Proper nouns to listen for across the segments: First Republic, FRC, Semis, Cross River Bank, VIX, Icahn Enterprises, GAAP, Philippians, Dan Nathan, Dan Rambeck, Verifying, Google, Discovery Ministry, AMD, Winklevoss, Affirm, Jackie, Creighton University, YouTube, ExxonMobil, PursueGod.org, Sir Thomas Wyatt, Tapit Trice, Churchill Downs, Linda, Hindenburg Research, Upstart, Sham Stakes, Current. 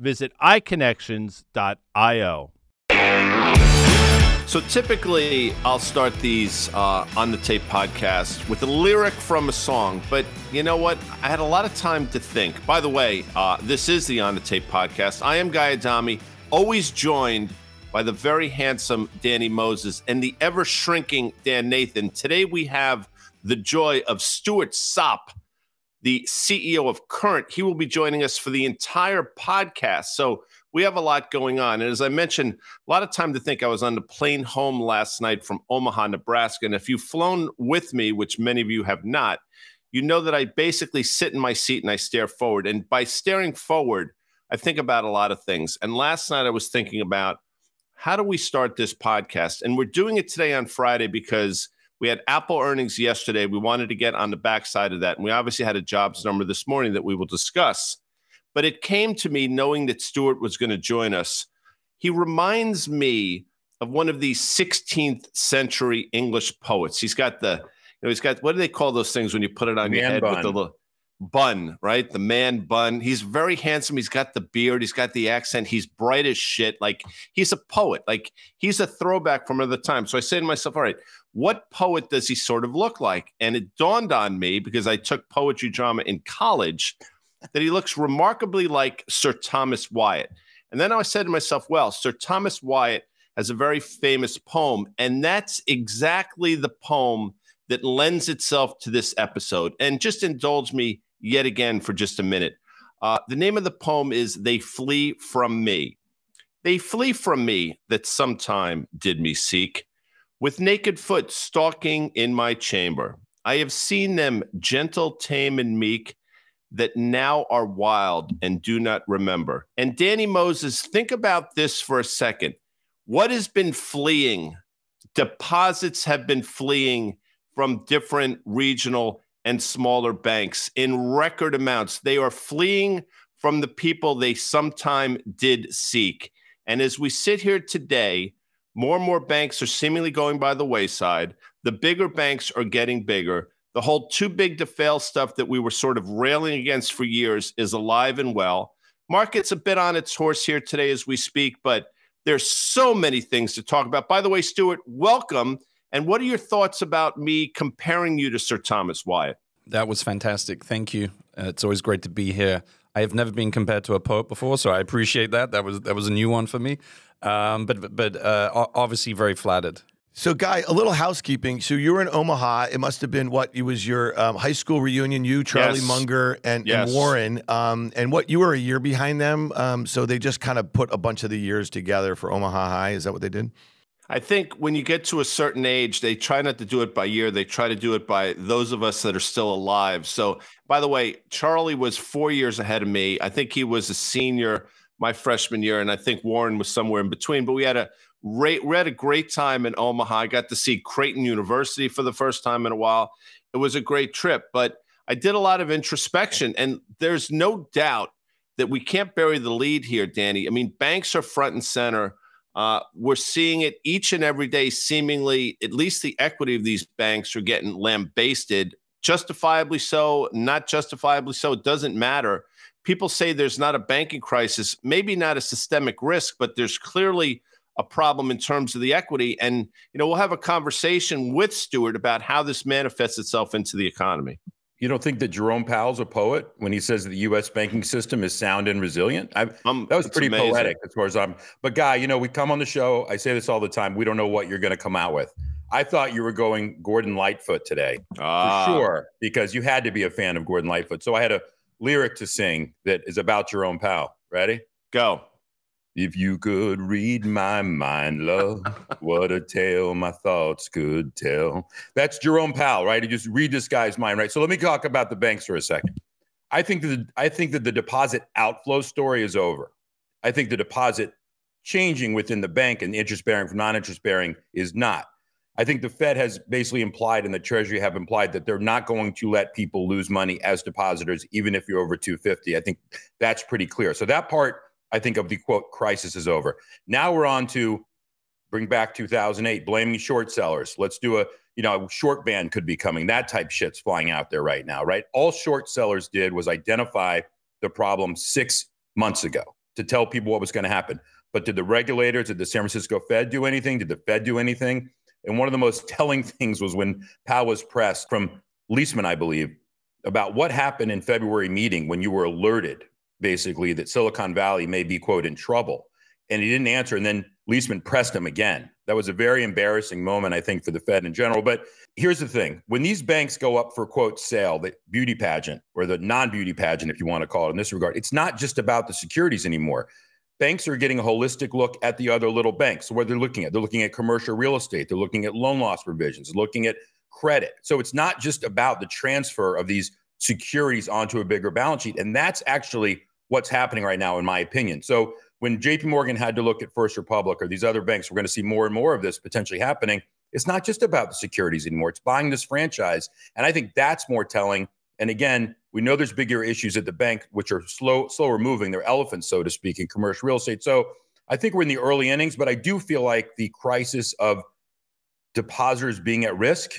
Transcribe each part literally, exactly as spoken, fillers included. visit i connections dot io. So typically, I'll start these uh, On the Tape podcasts with a lyric from a song. But you know what? I had a lot of time to think. By the way, uh, this is the On the Tape podcast. I am Guy Adami, always joined by the very handsome Danny Moses and the ever-shrinking Dan Nathan. Today, we have the joy of Stuart Sopp, the C E O of Current. He will be joining us for the entire podcast. So we have a lot going on. And as I mentioned, a lot of time to think. I was on the plane home last night from Omaha, Nebraska. And if you've flown with me, which many of you have not, you know that I basically sit in my seat and I stare forward. And by staring forward, I think about a lot of things. And last night I was thinking about, how do we start this podcast? And we're doing it today on Friday because we had Apple earnings yesterday. We wanted to get on the backside of that. And we obviously had a jobs number this morning that we will discuss. But it came to me knowing that Stuart was going to join us. He reminds me of one of these sixteenth century English poets. He's got the, you know, he's got, what do they call those things when you put it on man your head bun. With the little bun, right? The man bun. He's very handsome. He's got the beard. He's got the accent. He's bright as shit. Like, he's a poet. Like, he's a throwback from another time. So I say to myself, all right, what poet does he sort of look like? And it dawned on me, because I took poetry drama in college, that he looks remarkably like Sir Thomas Wyatt. And then I said to myself, well, Sir Thomas Wyatt has a very famous poem, and that's exactly the poem that lends itself to this episode. And just indulge me yet again for just a minute. Uh, the name of the poem is They Flee From Me. They flee from me that sometime did me seek, with naked foot stalking in my chamber. I have seen them gentle, tame, and meek, that now are wild and do not remember. And Danny Moses, think about this for a second. What has been fleeing? Deposits have been fleeing from different regional and smaller banks in record amounts. They are fleeing from the people they sometime did seek. And as we sit here today, more and more banks are seemingly going by the wayside. The bigger banks are getting bigger. The whole too big to fail stuff that we were sort of railing against for years is alive and well. Market's a bit on its horse here today as we speak, but there's so many things to talk about. By the way, Stuart, welcome. And what are your thoughts about me comparing you to Sir Thomas Wyatt? That was fantastic. Thank you. Uh, it's always great to be here. I have never been compared to a poet before, so I appreciate that. That was that was a new one for me. Um, but but uh, obviously very flattered. So, Guy, a little housekeeping. So you were in Omaha. It must have been, what, it was your um, high school reunion, you, Charlie yes. Munger, and, yes. and Warren. Um, and what, you were a year behind them, um, so they just kind of put a bunch of the years together for Omaha High. Is that what they did? I think when you get to a certain age, they try not to do it by year. They try to do it by those of us that are still alive. So, by the way, Charlie was four years ahead of me. I think he was a senior my freshman year, and I think Warren was somewhere in between. But we had a great, we had a great time in Omaha. I got to see Creighton University for the first time in a while. It was a great trip, but I did a lot of introspection, and there's no doubt that we can't bury the lead here, Danny. I mean, banks are front and center. Uh, we're seeing it each and every day, seemingly, at least the equity of these banks are getting lambasted, justifiably so, not justifiably so, it doesn't matter. People say there's not a banking crisis, maybe not a systemic risk, but there's clearly a problem in terms of the equity. And, you know, we'll have a conversation with Stuart about how this manifests itself into the economy. You don't think that Jerome Powell's a poet when he says that the U S banking system is sound and resilient? I, um, that was pretty amazing. Poetic as far as I'm. But Guy, you know, we come on the show. I say this all the time. We don't know what you're going to come out with. I thought you were going Gordon Lightfoot today, ah. for sure, because you had to be a fan of Gordon Lightfoot. So I had a lyric to sing that is about Jerome Powell. Ready? Go. If you could read my mind, love, what a tale my thoughts could tell. That's Jerome Powell, right? You just read this guy's mind, right? So let me talk about the banks for a second. I think that the, I think that the deposit outflow story is over. I think the deposit changing within the bank and interest bearing from non-interest bearing is not. I think the Fed has basically implied and the Treasury have implied that they're not going to let people lose money as depositors, even if you're over two fifty. I think that's pretty clear. So that part, I think, of the, quote, crisis is over. Now we're on to bring back two thousand eight, blaming short sellers. Let's do a, you know, a short ban could be coming. That type shit's flying out there right now, right? All short sellers did was identify the problem six months ago to tell people what was going to happen. But did the regulators, did the San Francisco Fed do anything? Did the Fed do anything? And one of the most telling things was when Powell was pressed from Leisman, I believe, about what happened in February meeting when you were alerted, basically, that Silicon Valley may be, quote, in trouble. And he didn't answer. And then Leisman pressed him again. That was a very embarrassing moment, I think, for the Fed in general. But here's the thing. When these banks go up for, quote, sale, the beauty pageant or the non-beauty pageant, if you want to call it in this regard, it's not just about the securities anymore. Banks are getting a holistic look at the other little banks. So what they're looking at, they're looking at commercial real estate. They're looking at loan loss provisions, looking at credit. So it's not just about the transfer of these securities onto a bigger balance sheet. And that's actually what's happening right now, in my opinion. So when J P Morgan had to look at First Republic or these other banks, we're going to see more and more of this potentially happening. It's not just about the securities anymore. It's buying this franchise. And I think that's more telling. And again, we know there's bigger issues at the bank, which are slow, slower moving. They're elephants, so to speak, in commercial real estate. So I think we're in the early innings, but I do feel like the crisis of depositors being at risk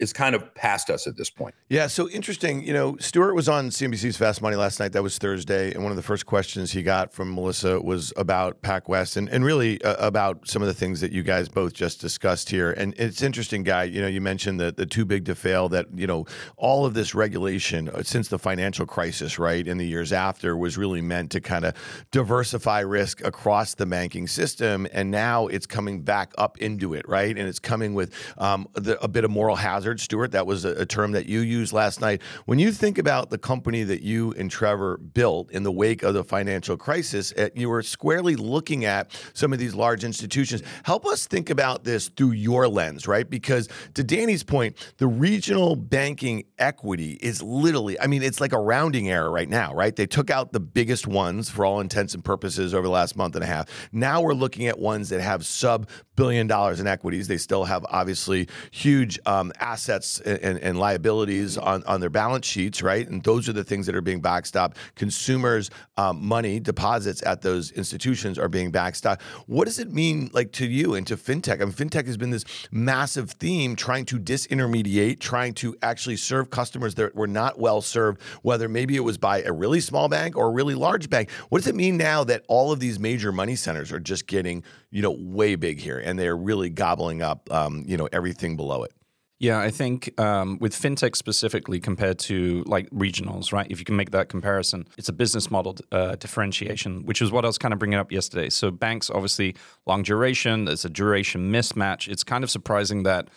is kind of past us at this point. Yeah, so interesting. You know, Stuart was on C N B C's Fast Money last night. That was Thursday. And one of the first questions he got from Melissa was about PacWest and, and really uh, about some of the things that you guys both just discussed here. And it's interesting, Guy, you know, you mentioned the, the too big to fail, that, you know, all of this regulation since the financial crisis, right, in the years after was really meant to kind of diversify risk across the banking system. And now it's coming back up into it, right? And it's coming with um, the, a bit of moral hazard. Stuart, that was a term that you used last night. When you think about the company that you and Trevor built in the wake of the financial crisis, you were squarely looking at some of these large institutions. Help us think about this through your lens, right? Because to Danny's point, the regional banking equity is literally, I mean, it's like a rounding error right now, right? They took out the biggest ones for all intents and purposes over the last month and a half. Now we're looking at ones that have sub-billion dollars in equities. They still have obviously huge um, assets. assets and, and liabilities on, on their balance sheets, right? And those are the things that are being backstopped. Consumers' um, money, deposits at those institutions are being backstopped. What does it mean, like, to you and to fintech? I mean, fintech has been this massive theme, trying to disintermediate, trying to actually serve customers that were not well served, whether maybe it was by a really small bank or a really large bank. What does it mean now that all of these major money centers are just getting, you know, way big here, and they're really gobbling up, um, you know, everything below it? Yeah, I think um, with fintech specifically compared to like regionals, right? If you can make that comparison, it's a business model uh, differentiation, which is what I was kind of bringing up yesterday. So banks, obviously, long duration, there's a duration mismatch. It's kind of surprising that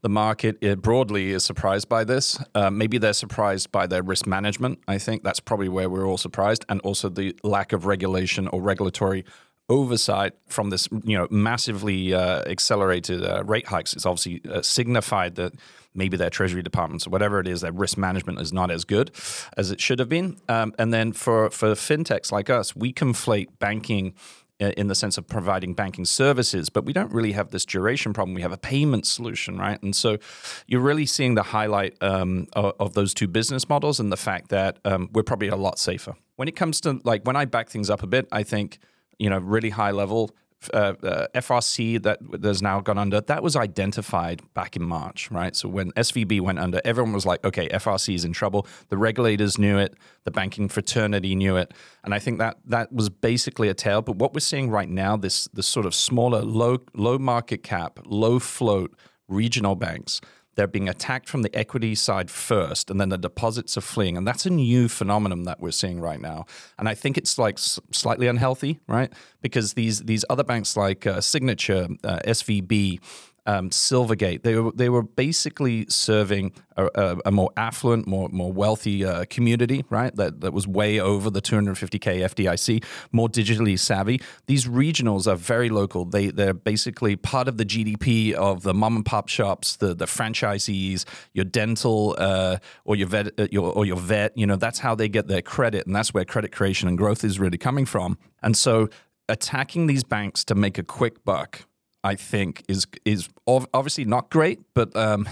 the market it broadly is surprised by this. Uh, maybe they're surprised by their risk management. I think that's probably where we're all surprised. And also the lack of regulation or regulatory oversight from this, you know, massively uh, accelerated uh, rate hikes. It's obviously uh, signified that maybe their treasury departments or whatever it is, their risk management is not as good as it should have been. Um, and then for, for fintechs like us, we conflate banking in the sense of providing banking services, but we don't really have this duration problem. We have a payment solution, right? And so you're really seeing the highlight um, of, of those two business models and the fact that um, we're probably a lot safer. When it comes to, like, when I back things up a bit, I think, you know, really high level, uh, uh, F R C that has now gone under, that was identified back in March, right? So when S V B went under, everyone was like, okay, F R C is in trouble. The regulators knew it. The banking fraternity knew it. And I think that that was basically a tale. But what we're seeing right now, this this sort of smaller, low low market cap, low float regional banks, they're being attacked from the equity side first, and then the deposits are fleeing. And that's a new phenomenon that we're seeing right now. And I think it's like s- slightly unhealthy, right? Because these these other banks like uh, Signature, uh, S V B, um, Silvergate, they were, they were basically serving a, a, a more affluent, more more wealthy uh, community, right? That, that was way over the two hundred fifty K F D I C, more digitally savvy. These regionals are very local. They, they're basically part of the G D P of the mom and pop shops, the, the franchisees, your dental uh, or your vet, your, or your vet, you know, that's how they get their credit. And that's where credit creation and growth is really coming from. And so attacking these banks to make a quick buck, I think is is obviously not great, but um,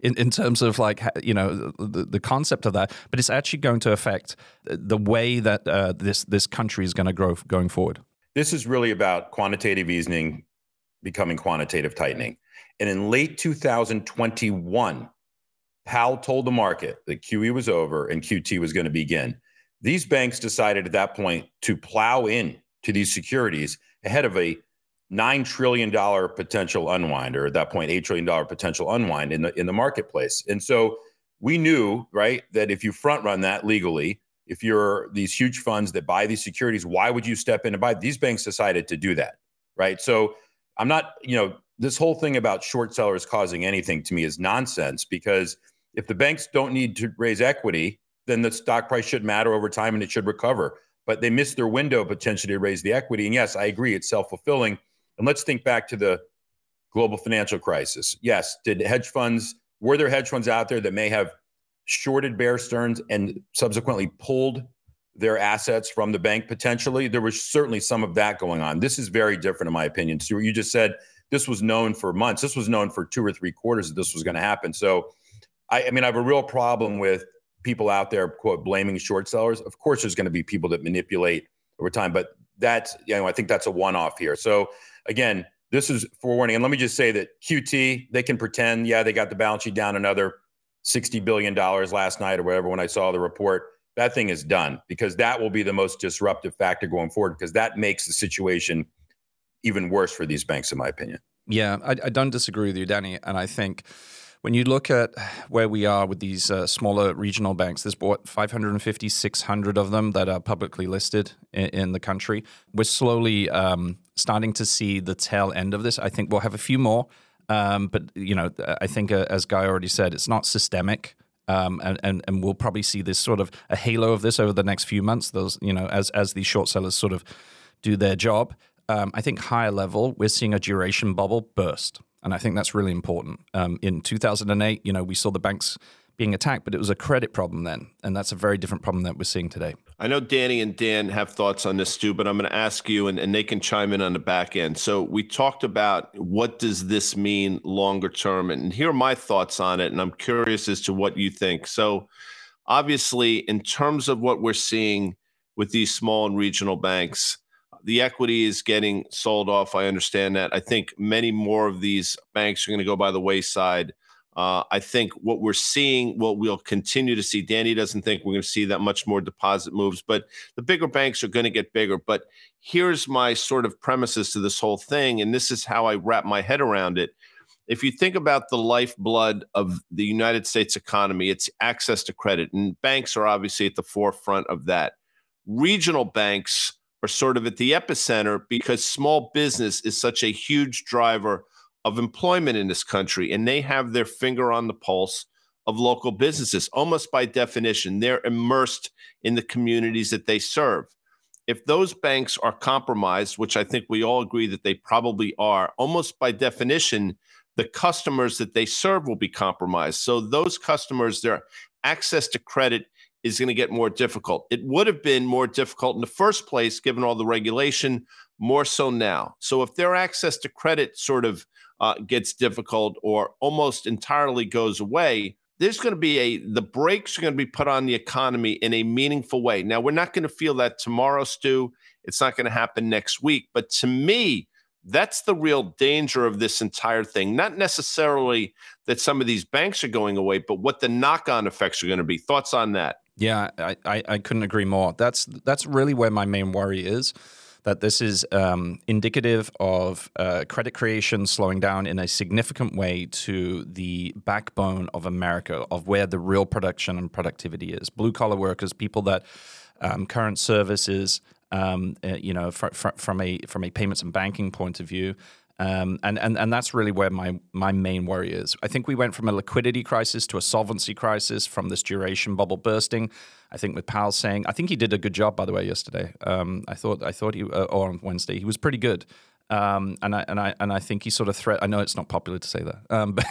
in, in terms of like, you know, the, the concept of that, but it's actually going to affect the way that uh, this this country is going to grow going forward. This is really about quantitative easing becoming quantitative tightening. And in late two thousand twenty-one, Powell told the market that Q E was over and Q T was going to begin. These banks decided at that point to plow in to these securities ahead of a nine trillion dollars potential unwind, or at that point, eight trillion dollars potential unwind in the in the marketplace. And so we knew, right, that if you front run that legally, if you're these huge funds that buy these securities, why would you step in and buy? These banks decided to do that, right? So I'm not, you know, this whole thing about short sellers causing anything to me is nonsense, because if the banks don't need to raise equity, then the stock price should matter over time and it should recover. But they missed their window potentially to raise the equity. And yes, I agree, it's self-fulfilling. And let's think back to the global financial crisis. Yes, did hedge funds, were there hedge funds out there that may have shorted Bear Stearns and subsequently pulled their assets from the bank potentially? There was certainly some of that going on. This is very different in my opinion. Stuart, you just said this was known for months. This was known for two or three quarters that this was going to happen. So, I, I mean, I have a real problem with people out there, quote, blaming short sellers. Of course, there's going to be people that manipulate over time, but that's, you know, I think that's a one-off here. So, again, this is forewarning. And let me just say that Q T, they can pretend, yeah, they got the balance sheet down another sixty billion dollars last night or whatever when I saw the report. That thing is done, because that will be the most disruptive factor going forward, because that makes the situation even worse for these banks, in my opinion. Yeah, I, I don't disagree with you, Danny. And I think when you look at where we are with these uh, smaller regional banks, there's what, five hundred fifty, six hundred of them that are publicly listed in, in the country. We're slowly um, starting to see the tail end of this. I think we'll have a few more, um, but you know, I think uh, as Guy already said, it's not systemic, um, and, and and we'll probably see this sort of a halo of this over the next few months. Those, you know, as as these short sellers sort of do their job. Um, I think higher level, we're seeing a duration bubble burst. And I think that's really important. Um, in two thousand eight, you know, we saw the banks being attacked, but it was a credit problem then. And that's a very different problem that we're seeing today. I know Danny and Dan have thoughts on this too, but I'm going to ask you, and, and they can chime in on the back end. So we talked about what does this mean longer term, and here are my thoughts on it. And I'm curious as to what you think. So obviously, in terms of what we're seeing with these small and regional banks, the equity is getting sold off. I understand that. I think many more of these banks are going to go by the wayside. Uh, I think what we're seeing, what we'll continue to see, Danny doesn't think we're going to see that much more deposit moves, but the bigger banks are going to get bigger. But here's my sort of premises to this whole thing, and this is how I wrap my head around it. If you think about the lifeblood of the United States economy, it's access to credit, and banks are obviously at the forefront of that. Regional banks are sort of at the epicenter because small business is such a huge driver of employment in this country, and they have their finger on the pulse of local businesses. Almost by definition, they're immersed in the communities that they serve. If those banks are compromised, which I think we all agree that they probably are, almost by definition, the customers that they serve will be compromised. So those customers, their access to credit is going to get more difficult. It would have been more difficult in the first place, given all the regulation, more so now. So if their access to credit sort of uh, gets difficult or almost entirely goes away, there's going to be a, the brakes are going to be put on the economy in a meaningful way. Now, we're not going to feel that tomorrow, Stu. It's not going to happen next week. But to me, That's the real danger of this entire thing. Not necessarily that some of these banks are going away, but what the knock-on effects are going to be. Thoughts on that? Yeah, I, I, I couldn't agree more. That's that's really where my main worry is, that this is um, indicative of uh, credit creation slowing down in a significant way to the backbone of America, of where the real production and productivity is. Blue-collar workers, people that um, current services, um, uh, you know, fr- fr- from a from a payments and banking point of view. Um, and, and and that's really where my, my main worry is. I think we went from a liquidity crisis to a solvency crisis from this duration bubble bursting. I think with Powell saying, I think he did a good job, by the way, yesterday. Um, I thought I thought he uh, or on Wednesday he was pretty good. Um, and I and I and I think he sort of thread. I know it's not popular to say that, um, but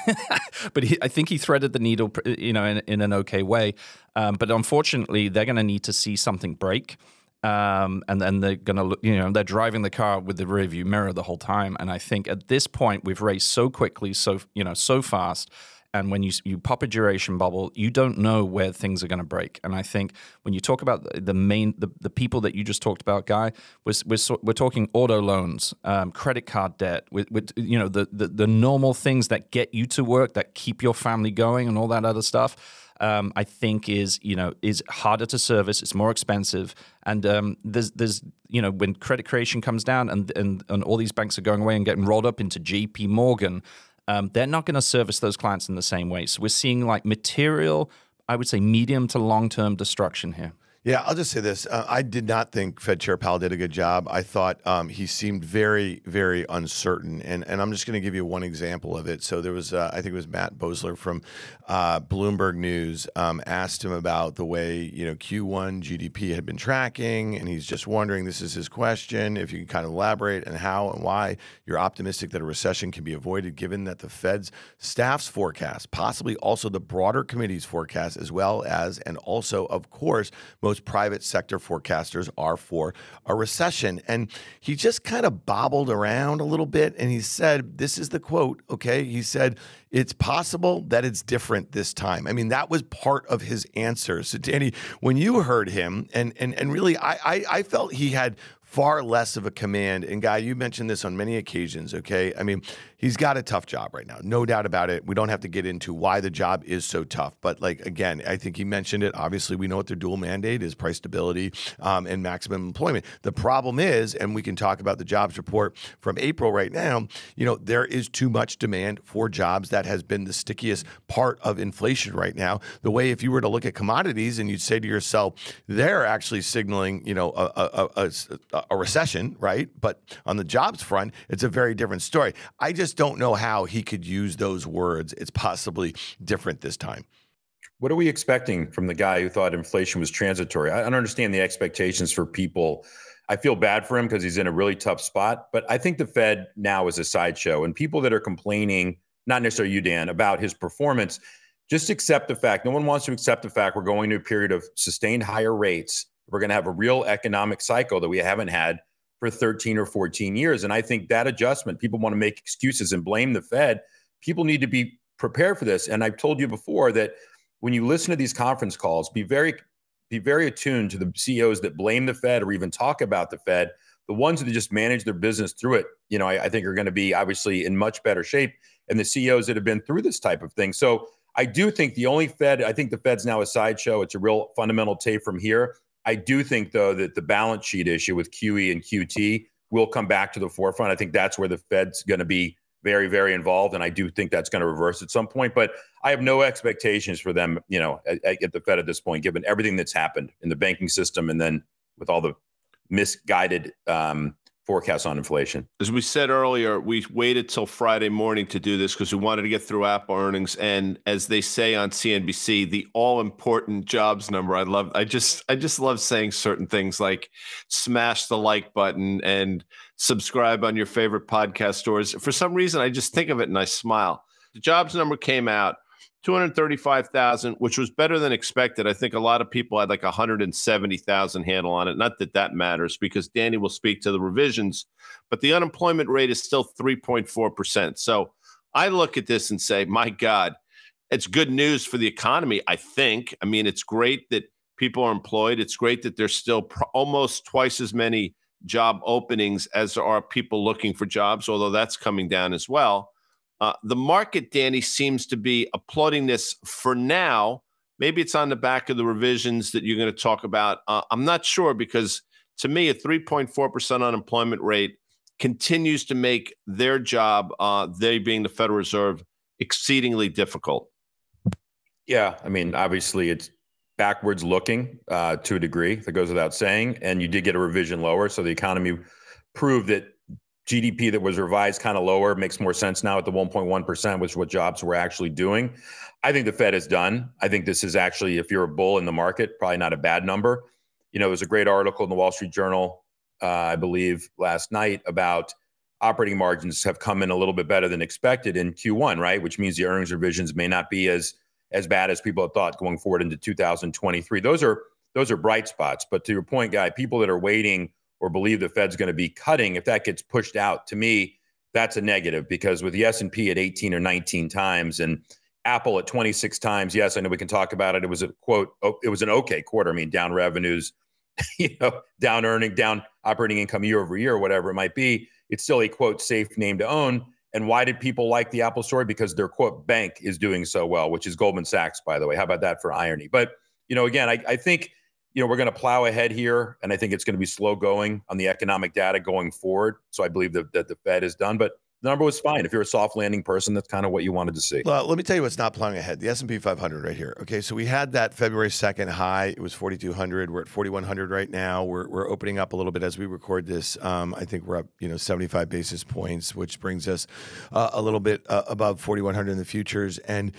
but he, I think he threaded the needle, you know, in, in an okay way. Um, but unfortunately, they're going to need to see something break. Um, and then they're going to look, you know, they're driving the car with the rearview mirror the whole time. And I think at this point, we've raced so quickly, so, you know, so fast. And when you you pop a duration bubble, you don't know where things are going to break. And I think when you talk about the main, the, the people that you just talked about, Guy, we're we're, we're talking auto loans, um, credit card debt, with, with you know, the, the the normal things that get you to work, that keep your family going, and all that other stuff. Um, I think is you know is harder to service. It's more expensive, and um, there's there's you know when credit creation comes down and and and all these banks are going away and getting rolled up into J P Morgan, um, they're not going to service those clients in the same way. So we're seeing like material, I would say, medium to long term destruction here. Yeah, I'll just say this: uh, I did not think Fed Chair Powell did a good job. I thought um, he seemed very very uncertain, and and I'm just going to give you one example of it. So there was, uh, I think it was Matt Bosler from uh, Bloomberg News um, asked him about the way you know Q one G D P had been tracking, and he's just wondering. This is his question: if you can kind of elaborate on how and why you're optimistic that a recession can be avoided, given that the Fed's staff's forecast, possibly also the broader committee's forecast, as well as and also, of course, most private sector forecasters are for a recession. And he just kind of bobbled around a little bit. And he said, this is the quote, okay? He said, it's possible that it's different this time. I mean, that was part of his answer. So Danny, when you heard him, and and and really, I I, I felt he had far less of a command. And Guy, you mentioned this on many occasions, okay? I mean, he's got a tough job right now, no doubt about it. We don't have to get into why the job is so tough. But like, again, I think he mentioned it. Obviously, we know what their dual mandate is: price stability um, and maximum employment. The problem is, and we can talk about the jobs report from April right now, you know, there is too much demand for jobs. That has been the stickiest part of inflation right now. The way if you were to look at commodities and you'd say to yourself, they're actually signaling, you know, a, a, a, a a recession, right? But on the jobs front, it's a very different story. I just don't know how he could use those words. It's possibly different this time. What are we expecting from the guy who thought inflation was transitory? I don't understand the expectations for people. I feel bad for him because he's in a really tough spot, but I think the Fed now is a sideshow, and people that are complaining, not necessarily you, Dan, about his performance, just accept the fact. No one wants to accept the fact we're going to a period of sustained higher rates. We're going to have a real economic cycle that we haven't had for thirteen or fourteen years. And I think that adjustment, people want to make excuses and blame the Fed. People need to be prepared for this. And I've told you before that when you listen to these conference calls, be very, be very attuned to the C E Os that blame the Fed or even talk about the Fed. The ones that just manage their business through it, you know, I, I think are going to be obviously in much better shape. And the C E Os that have been through this type of thing. So I do think the only Fed, I think the Fed's now a sideshow. It's a real fundamental tape from here. I do think, though, that the balance sheet issue with Q E and Q T will come back to the forefront. I think that's where the Fed's going to be very, very involved, and I do think that's going to reverse at some point. But I have no expectations for them, you know, at, at the Fed at this point, given everything that's happened in the banking system and then with all the misguided um, forecasts on inflation. As we said earlier, we waited till Friday morning to do this because we wanted to get through Apple earnings. And as they say on C N B C, the all-important jobs number. I love. I just. I just love saying certain things like smash the like button and subscribe on your favorite podcast stores. For some reason, I just think of it and I smile. The jobs number came out two hundred thirty-five thousand, which was better than expected. I think a lot of people had like one hundred seventy thousand handle on it. Not that that matters because Danny will speak to the revisions, but the unemployment rate is still three point four percent. So I look at this and say, my God, it's good news for the economy, I think. I mean, it's great that people are employed. It's great that there's still pr- almost twice as many job openings as there are people looking for jobs, although that's coming down as well. Uh, the market, Danny, seems to be applauding this for now. Maybe it's on the back of the revisions that you're going to talk about. Uh, I'm not sure, because to me, a three point four percent unemployment rate continues to make their job, uh, they being the Federal Reserve, exceedingly difficult. Yeah, I mean, obviously it's backwards looking uh, to a degree, that goes without saying, and you did get a revision lower. So the economy proved that G D P that was revised kind of lower makes more sense now at the one point one percent, which is what jobs were actually doing. I think the Fed is done. I think this is actually, if you're a bull in the market, probably not a bad number. You know, there was a great article in the Wall Street Journal, uh, I believe, last night about operating margins have come in a little bit better than expected in Q one, right? Which means the earnings revisions may not be as as bad as people had thought going forward into two thousand twenty-three. Those are those are bright spots. But to your point, Guy, people that are waiting or believe the Fed's going to be cutting, if that gets pushed out, to me, that's a negative, because with the S and P at eighteen or nineteen times and Apple at twenty-six times, yes, I know we can talk about it. It was a quote, it was an okay quarter. I mean, down revenues, you know, down earning, down operating income year over year, whatever it might be. It's still a quote safe name to own. And why did people like the Apple story? Because their quote bank is doing so well, which is Goldman Sachs, by the way. How about that for irony? But, you know, again, I, I think, you know, we're going to plow ahead here. And I think it's going to be slow going on the economic data going forward. So I believe that, that the Fed is done. But the number was fine. If you're a soft landing person, that's kind of what you wanted to see. Well, let me tell you what's not plowing ahead. The S and P five hundred right here. Okay, so we had that February second high. It was forty-two hundred. We're at forty-one hundred right now. We're we're opening up a little bit as we record this. Um, I think we're up, you know, seventy-five basis points, which brings us uh, a little bit uh, above forty-one hundred in the futures. And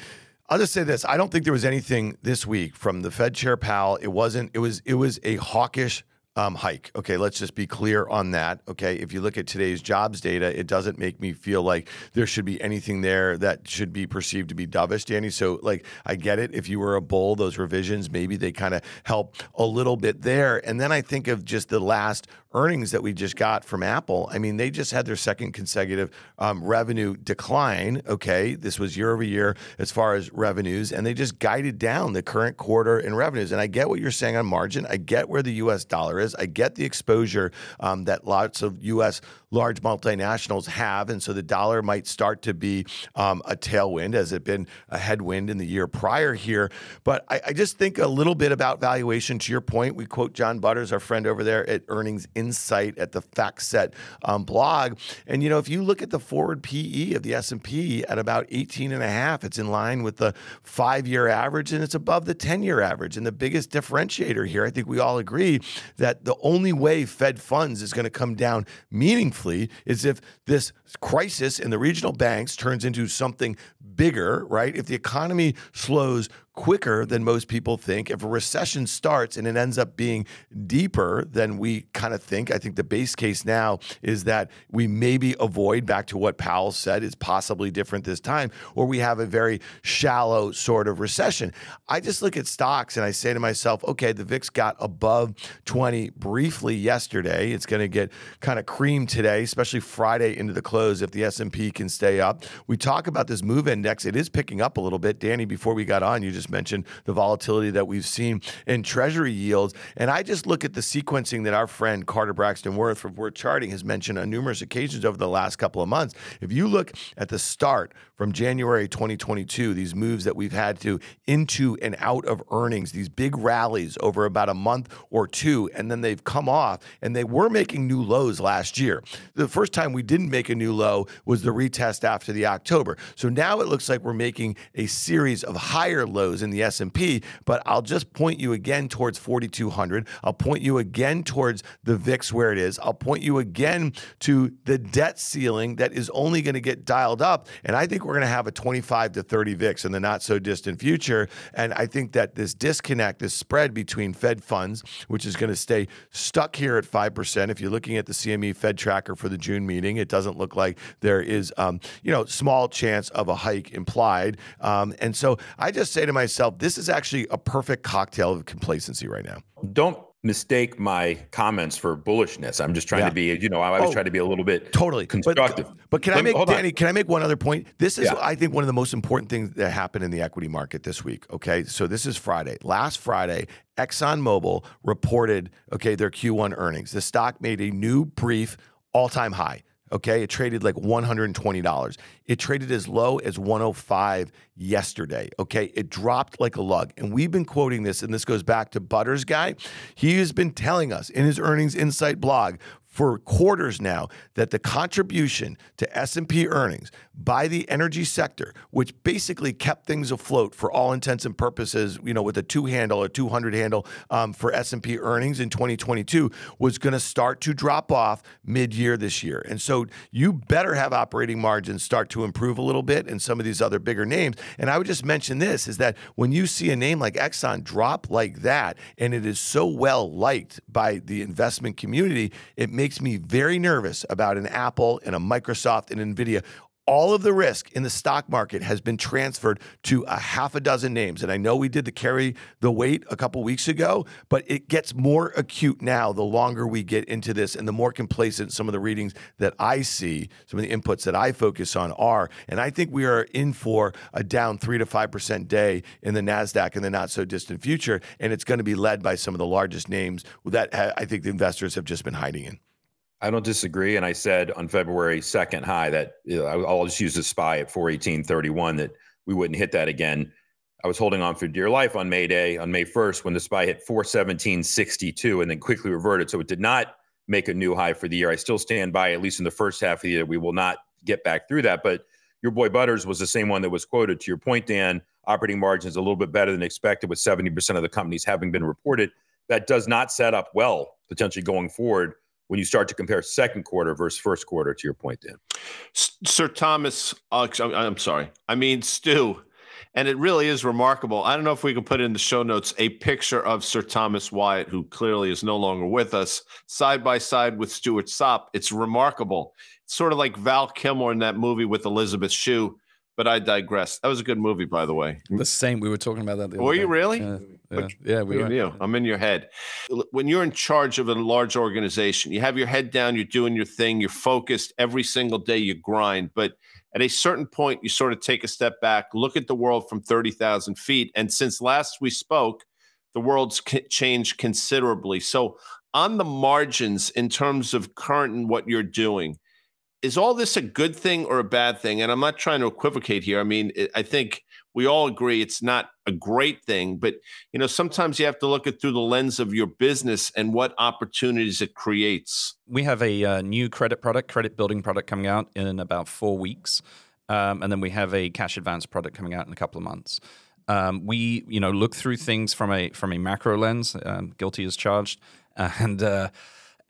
I'll just say this: I don't think there was anything this week from the Fed Chair Powell. It wasn't. It was. It was a hawkish Um, hike. Okay, let's just be clear on that. Okay, if you look at today's jobs data, it doesn't make me feel like there should be anything there that should be perceived to be dovish, Danny. So, like, I get it. If you were a bull, those revisions, maybe they kind of help a little bit there. And then I think of just the last earnings that we just got from Apple. I mean, they just had their second consecutive um, revenue decline. Okay, this was year over year as far as revenues, and they just guided down the current quarter in revenues. And I get what you're saying on margin. I get where the U S dollar is. I get the exposure um, that lots of U S large multinationals have, and so the dollar might start to be um, a tailwind, as it been a headwind in the year prior here. But I, I just think a little bit about valuation. To your point, we quote John Butters, our friend over there at Earnings Insight at the FactSet um, blog. And, you know, if you look at the forward P E of the S and P at about eighteen and a half, it's in line with the five-year average, and it's above the ten-year average. And the biggest differentiator here, I think we all agree that the only way Fed funds is going to come down meaningfully is if this crisis in the regional banks turns into something bigger, right? If the economy slows quicker than most people think, if a recession starts and it ends up being deeper than we kind of think, I think the base case now is that we maybe avoid, back to what Powell said, is possibly different this time, or we have a very shallow sort of recession. I just look at stocks and I say to myself, okay, the V I X got above twenty briefly yesterday. It's going to get kind of creamed today, especially Friday into the close if the S and P can stay up. We talk about this move index. It is picking up a little bit. Danny, before we got on, you just mentioned the volatility that we've seen in treasury yields. And I just look at the sequencing that our friend Carter Braxton Worth from Worth Charting has mentioned on numerous occasions over the last couple of months. If you look at the start from January twenty twenty-two, these moves that we've had to into and out of earnings, these big rallies over about a month or two, and then they've come off, and they were making new lows last year. The first time we didn't make a new low was the retest after the October. So now it looks like we're making a series of higher lows in the S and P, but I'll just point you again towards forty-two hundred. I'll point you again towards the V I X where it is. I'll point you again to the debt ceiling that is only going to get dialed up. And I think we're going to have a twenty-five to thirty V I X in the not so distant future. And I think that this disconnect, this spread between Fed funds, which is going to stay stuck here at five percent. If you're looking at the C M E Fed tracker for the June meeting, it doesn't look like there is, um, you know, small chance of a hike implied. Um, and so I just say to myself, this is actually a perfect cocktail of complacency right now. Don't mistake my comments for bullishness. I'm just trying yeah. to be, you know, I was oh, trying to be a little bit totally constructive. But, but can Let I make, me, Danny, on. can I make one other point? This is, yeah. I think, one of the most important things that happened in the equity market this week. Okay. So this is Friday. Last Friday, ExxonMobil reported, okay, their Q one earnings. The stock made a new brief all-time high. Okay, it traded like one hundred twenty dollars. It traded as low as one oh five yesterday. Okay, it dropped like a lug. And we've been quoting this, and this goes back to Butters guy. He has been telling us in his Earnings Insight blog for quarters now that the contribution to S and P earnings by the energy sector, which basically kept things afloat for all intents and purposes, you know, with a two handle, a two hundred handle um, for S and P earnings in twenty twenty-two, was going to start to drop off mid-year this year. And so you better have operating margins start to improve a little bit in some of these other bigger names. And I would just mention this, is that when you see a name like Exxon drop like that, and it is so well liked by the investment community, it makes me very nervous about an Apple and a Microsoft and NVIDIA. All of the risk in the stock market has been transferred to a half a dozen names. And I know we did the carry the weight a couple weeks ago, but it gets more acute now the longer we get into this and the more complacent some of the readings that I see, some of the inputs that I focus on are. And I think we are in for a down three to five percent day in the NASDAQ in the not so distant future. And it's going to be led by some of the largest names that I think the investors have just been hiding in. I don't disagree, and I said on February second high that, you know, I'll just use the S P Y at four eighteen thirty-one that we wouldn't hit that again. I was holding on for dear life on May Day, on May first, when the S P Y hit four seventeen sixty-two and then quickly reverted, so it did not make a new high for the year. I still stand by, at least in the first half of the year, we will not get back through that, but your boy Butters was the same one that was quoted. To your point, Dan, operating margins a little bit better than expected with seventy percent of the companies having been reported. That does not set up well, potentially going forward, when you start to compare second quarter versus first quarter, to your point, Dan. Sir Thomas, uh, I'm sorry. I mean, Stu, and it really is remarkable. I don't know if we can put in the show notes a picture of Sir Thomas Wyatt, who clearly is no longer with us, side by side with Stuart Sopp. It's remarkable. It's sort of like Val Kilmer in that movie with Elizabeth Shue, but I digress. That was a good movie, by the way. The same. We were talking about that the other Were day. You really? Yeah. Yeah, yeah, we are. You. I'm in your head. When you're in charge of a large organization, you have your head down, you're doing your thing, you're focused every single day, you grind. But at a certain point, you sort of take a step back, look at the world from thirty thousand feet. And since last we spoke, the world's changed considerably. So on the margins, in terms of current and what you're doing, is all this a good thing or a bad thing? And I'm not trying to equivocate here. I mean, I think we all agree it's not a great thing, but, you know, sometimes you have to look at through the lens of your business and what opportunities it creates. We have a uh, new credit product, credit building product coming out in about four weeks. Um, and then we have a cash advance product coming out in a couple of months. Um, we, you know, look through things from a, from a macro lens, um, guilty as charged. And, uh,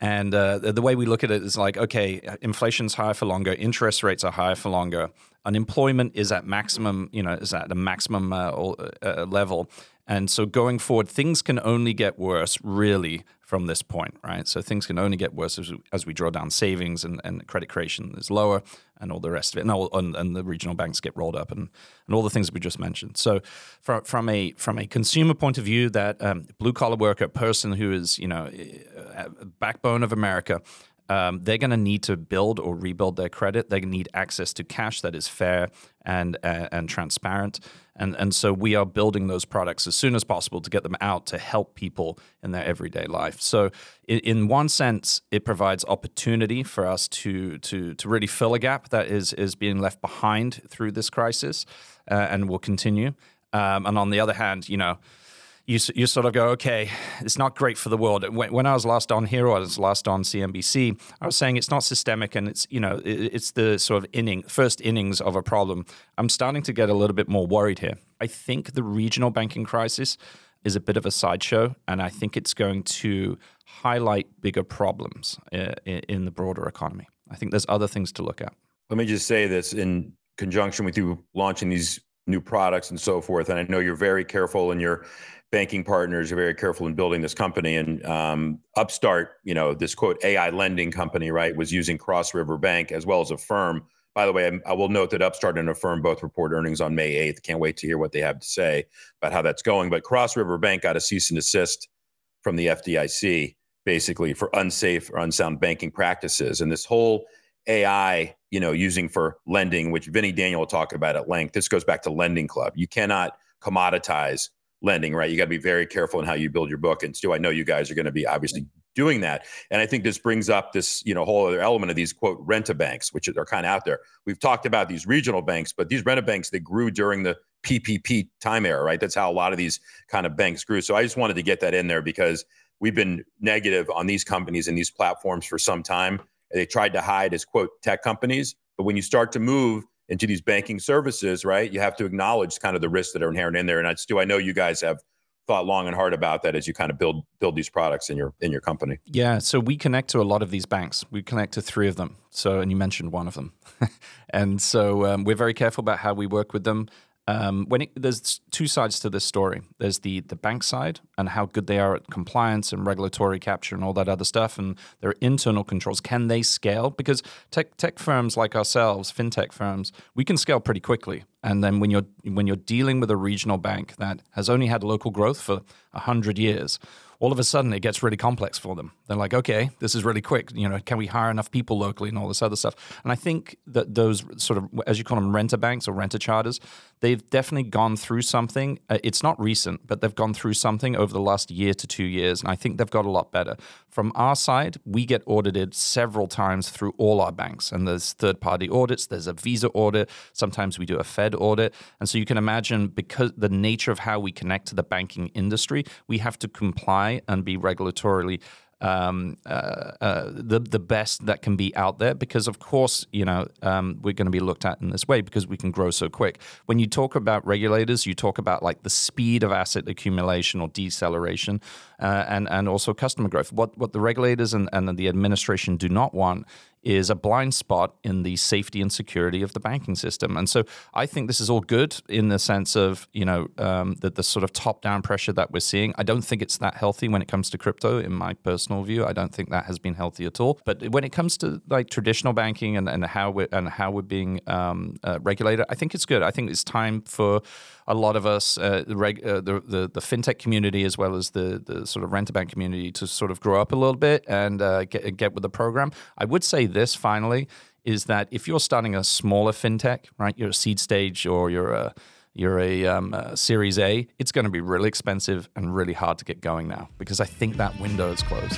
And uh, the way we look at it is like, okay, inflation's higher for longer, interest rates are higher for longer, unemployment is at maximum, you know, is at the maximum uh, uh, level, and so going forward, things can only get worse, really, from this point, right? So things can only get worse as we, as we draw down savings and, and credit creation is lower, and all the rest of it, and all, and, and the regional banks get rolled up, and, and all the things that we just mentioned. So, from from a from a consumer point of view, that um, blue collar worker, person who is, you know, backbone of America. Um, they're going to need to build or rebuild their credit. They need access to cash that is fair and uh, and transparent. And and so we are building those products as soon as possible to get them out to help people in their everyday life. So in, in one sense, it provides opportunity for us to to to really fill a gap that is is being left behind through this crisis, uh, and will continue. Um, and on the other hand, you know, You, you sort of go, okay, it's not great for the world. When, when I was last on here, or I was last on C N B C, I was saying it's not systemic, and it's, you know, it, it's the sort of inning, first innings of a problem. I'm starting to get a little bit more worried here. I think the regional banking crisis is a bit of a sideshow, and I think it's going to highlight bigger problems in, in the broader economy. I think there's other things to look at. Let me just say this in conjunction with you launching these new products and so forth, and I know you're very careful in your banking partners are very careful in building this company. And um, Upstart, you know, this quote, A I lending company, right, was using Cross River Bank as well as Affirm. By the way, I, I will note that Upstart and Affirm both report earnings on May eighth. Can't wait to hear what they have to say about how that's going. But Cross River Bank got a cease and desist from the F D I C, basically for unsafe or unsound banking practices. And this whole A I, you know, using for lending, which Vinny Daniel will talk about at length, this goes back to Lending Club. You cannot commoditize lending, right? You got to be very careful in how you build your book. And Stu, I know you guys are going to be obviously doing that. And I think this brings up this, you know, whole other element of these, quote, rent-a-banks, which are kind of out there. We've talked about these regional banks, but these rent-a-banks, they grew during the P P P time era, right? That's how a lot of these kind of banks grew. So I just wanted to get that in there because we've been negative on these companies and these platforms for some time. They tried to hide as, quote, tech companies. But when you start to move into these banking services, right, you have to acknowledge kind of the risks that are inherent in there. And I, Stu, I know you guys have thought long and hard about that as you kind of build build these products in your in your company. Yeah, so we connect to a lot of these banks. We connect to three of them. So, and you mentioned one of them, and so um, we're very careful about how we work with them. Um, when it, there's two sides to this story. There's the the bank side and how good they are at compliance and regulatory capture and all that other stuff, and their internal controls. Can they scale? Because tech tech firms like ourselves, fintech firms, we can scale pretty quickly. And then when you're when you're dealing with a regional bank that has only had local growth for one hundred years, all of a sudden it gets really complex for them. They're like, okay, this is really quick. You know, can we hire enough people locally and all this other stuff? And I think that those sort of, as you call them, renter banks or renter charters, they've definitely gone through something. Uh, it's not recent, but they've gone through something over the last year to two years. And I think they've got a lot better. From our side, we get audited several times through all our banks. And there's third-party audits. There's a Visa audit. Sometimes we do a Fed audit. And so you can imagine, because the nature of how we connect to the banking industry, we have to comply and be regulatorily um, uh, uh, the the best that can be out there, because of course, you know, um, we're going to be looked at in this way because we can grow so quick. When you talk about regulators, you talk about like the speed of asset accumulation or deceleration, uh, and and also customer growth. What what the regulators and, and the administration do not want is a blind spot in the safety and security of the banking system. And so I think this is all good in the sense of, you know, um, the, the sort of top-down pressure that we're seeing. I don't think it's that healthy when it comes to crypto, in my personal view. I don't think that has been healthy at all. But when it comes to, like, traditional banking and, and, how, we're, and how we're being um, uh, regulated, I think it's good. I think it's time for a lot of us, uh, reg, uh, the, the the fintech community as well as the, the sort of rent-a-bank community, to sort of grow up a little bit and uh, get, get with the program. I would say this finally is that if you're starting a smaller fintech, right, you're a seed stage or you're a you're a, um, a Series A, it's going to be really expensive and really hard to get going now, because I think that window is closed.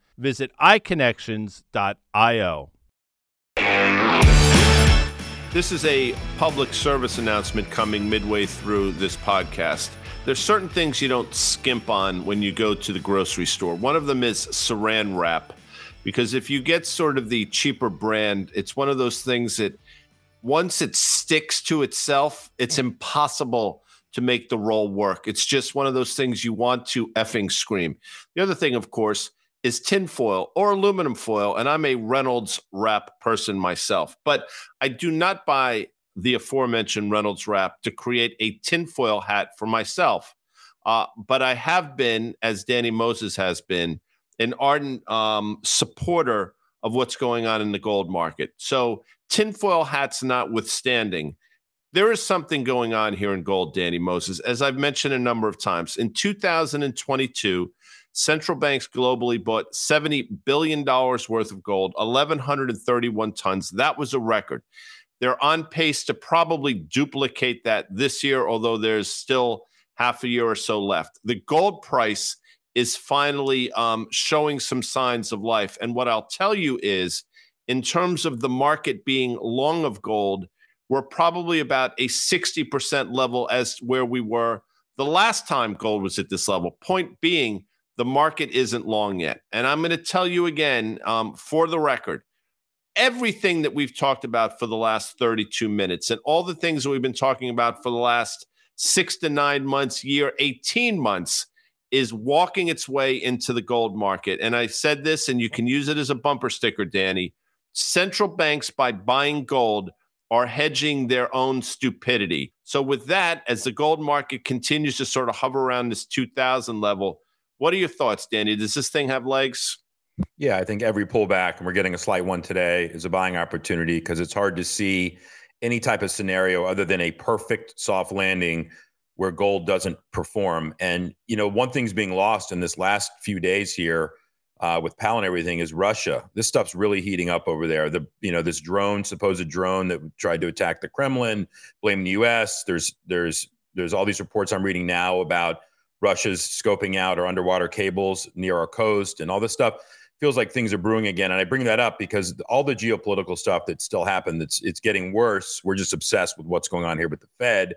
visit i connections dot io. This is a public service announcement coming midway through this podcast. There's certain things you don't skimp on when you go to the grocery store. One of them is Saran Wrap, because if you get sort of the cheaper brand, it's one of those things that once it sticks to itself, it's impossible to make the roll work. It's just one of those things you want to effing scream. The other thing, of course, is tin foil or aluminum foil, and I'm a Reynolds Wrap person myself. But I do not buy the aforementioned Reynolds Wrap to create a tin foil hat for myself. Uh, but I have been, as Danny Moses has been, an ardent um, supporter of what's going on in the gold market. So tinfoil hats notwithstanding, there is something going on here in gold, Danny Moses. As I've mentioned a number of times, in two thousand twenty-two, central banks globally bought seventy billion dollars worth of gold, one thousand one hundred thirty-one tons. That was a record. They're on pace to probably duplicate that this year, although there's still half a year or so left. The gold price is finally um, showing some signs of life. And what I'll tell you is, in terms of the market being long of gold, we're probably about a sixty percent level as where we were the last time gold was at this level. Point being, the market isn't long yet. And I'm going to tell you again, um, for the record, everything that we've talked about for the last thirty-two minutes and all the things that we've been talking about for the last six to nine months, year, eighteen months, is walking its way into the gold market. And I said this, and you can use it as a bumper sticker, Danny. Central banks, by buying gold, are hedging their own stupidity. So with that, as the gold market continues to sort of hover around this two thousand level, what are your thoughts, Danny? Does this thing have legs? Yeah, I think every pullback, and we're getting a slight one today, is a buying opportunity, because it's hard to see any type of scenario other than a perfect soft landing where gold doesn't perform. And, you know, one thing's being lost in this last few days here uh, with Powell and everything is Russia. This stuff's really heating up over there. The, you know, this drone, supposed drone that tried to attack the Kremlin, blaming the U S. There's, there's, there's all these reports I'm reading now about Russia's scoping out our underwater cables near our coast and all this stuff. Feels like things are brewing again. And I bring that up because all the geopolitical stuff that's still happened, it's, it's getting worse. We're just obsessed with what's going on here with the Fed.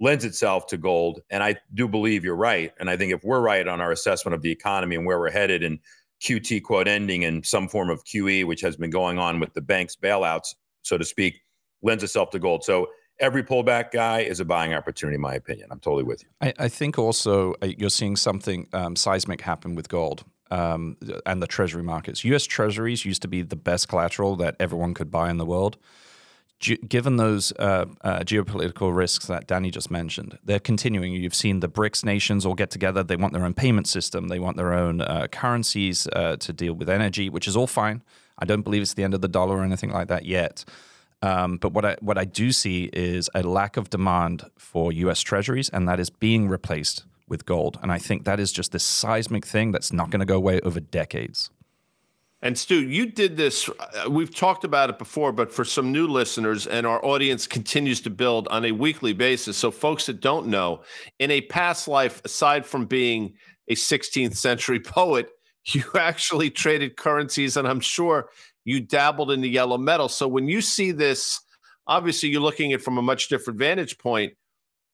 Lends itself to gold. And I do believe you're right. And I think if we're right on our assessment of the economy and where we're headed and Q T quote ending and some form of Q E, which has been going on with the bank's bailouts, so to speak, lends itself to gold. So every pullback guy is a buying opportunity, in my opinion. I'm totally with you. I, I think also you're seeing something um, seismic happen with gold. Um, and the treasury markets. U S treasuries used to be the best collateral that everyone could buy in the world. G- given those uh, uh, geopolitical risks that Danny just mentioned, they're continuing. You've seen the BRICS nations all get together. They want their own payment system. They want their own uh, currencies uh, to deal with energy, which is all fine. I don't believe it's the end of the dollar or anything like that yet. Um, but what I what I do see is a lack of demand for U S treasuries, and that is being replaced with gold. And I think that is just this seismic thing that's not going to go away over decades. And Stu, you did this, we've talked about it before, but for some new listeners, and our audience continues to build on a weekly basis. So folks that don't know, in a past life, aside from being a sixteenth century poet, you actually traded currencies, and I'm sure you dabbled in the yellow metal. So when you see this, obviously you're looking at it from a much different vantage point.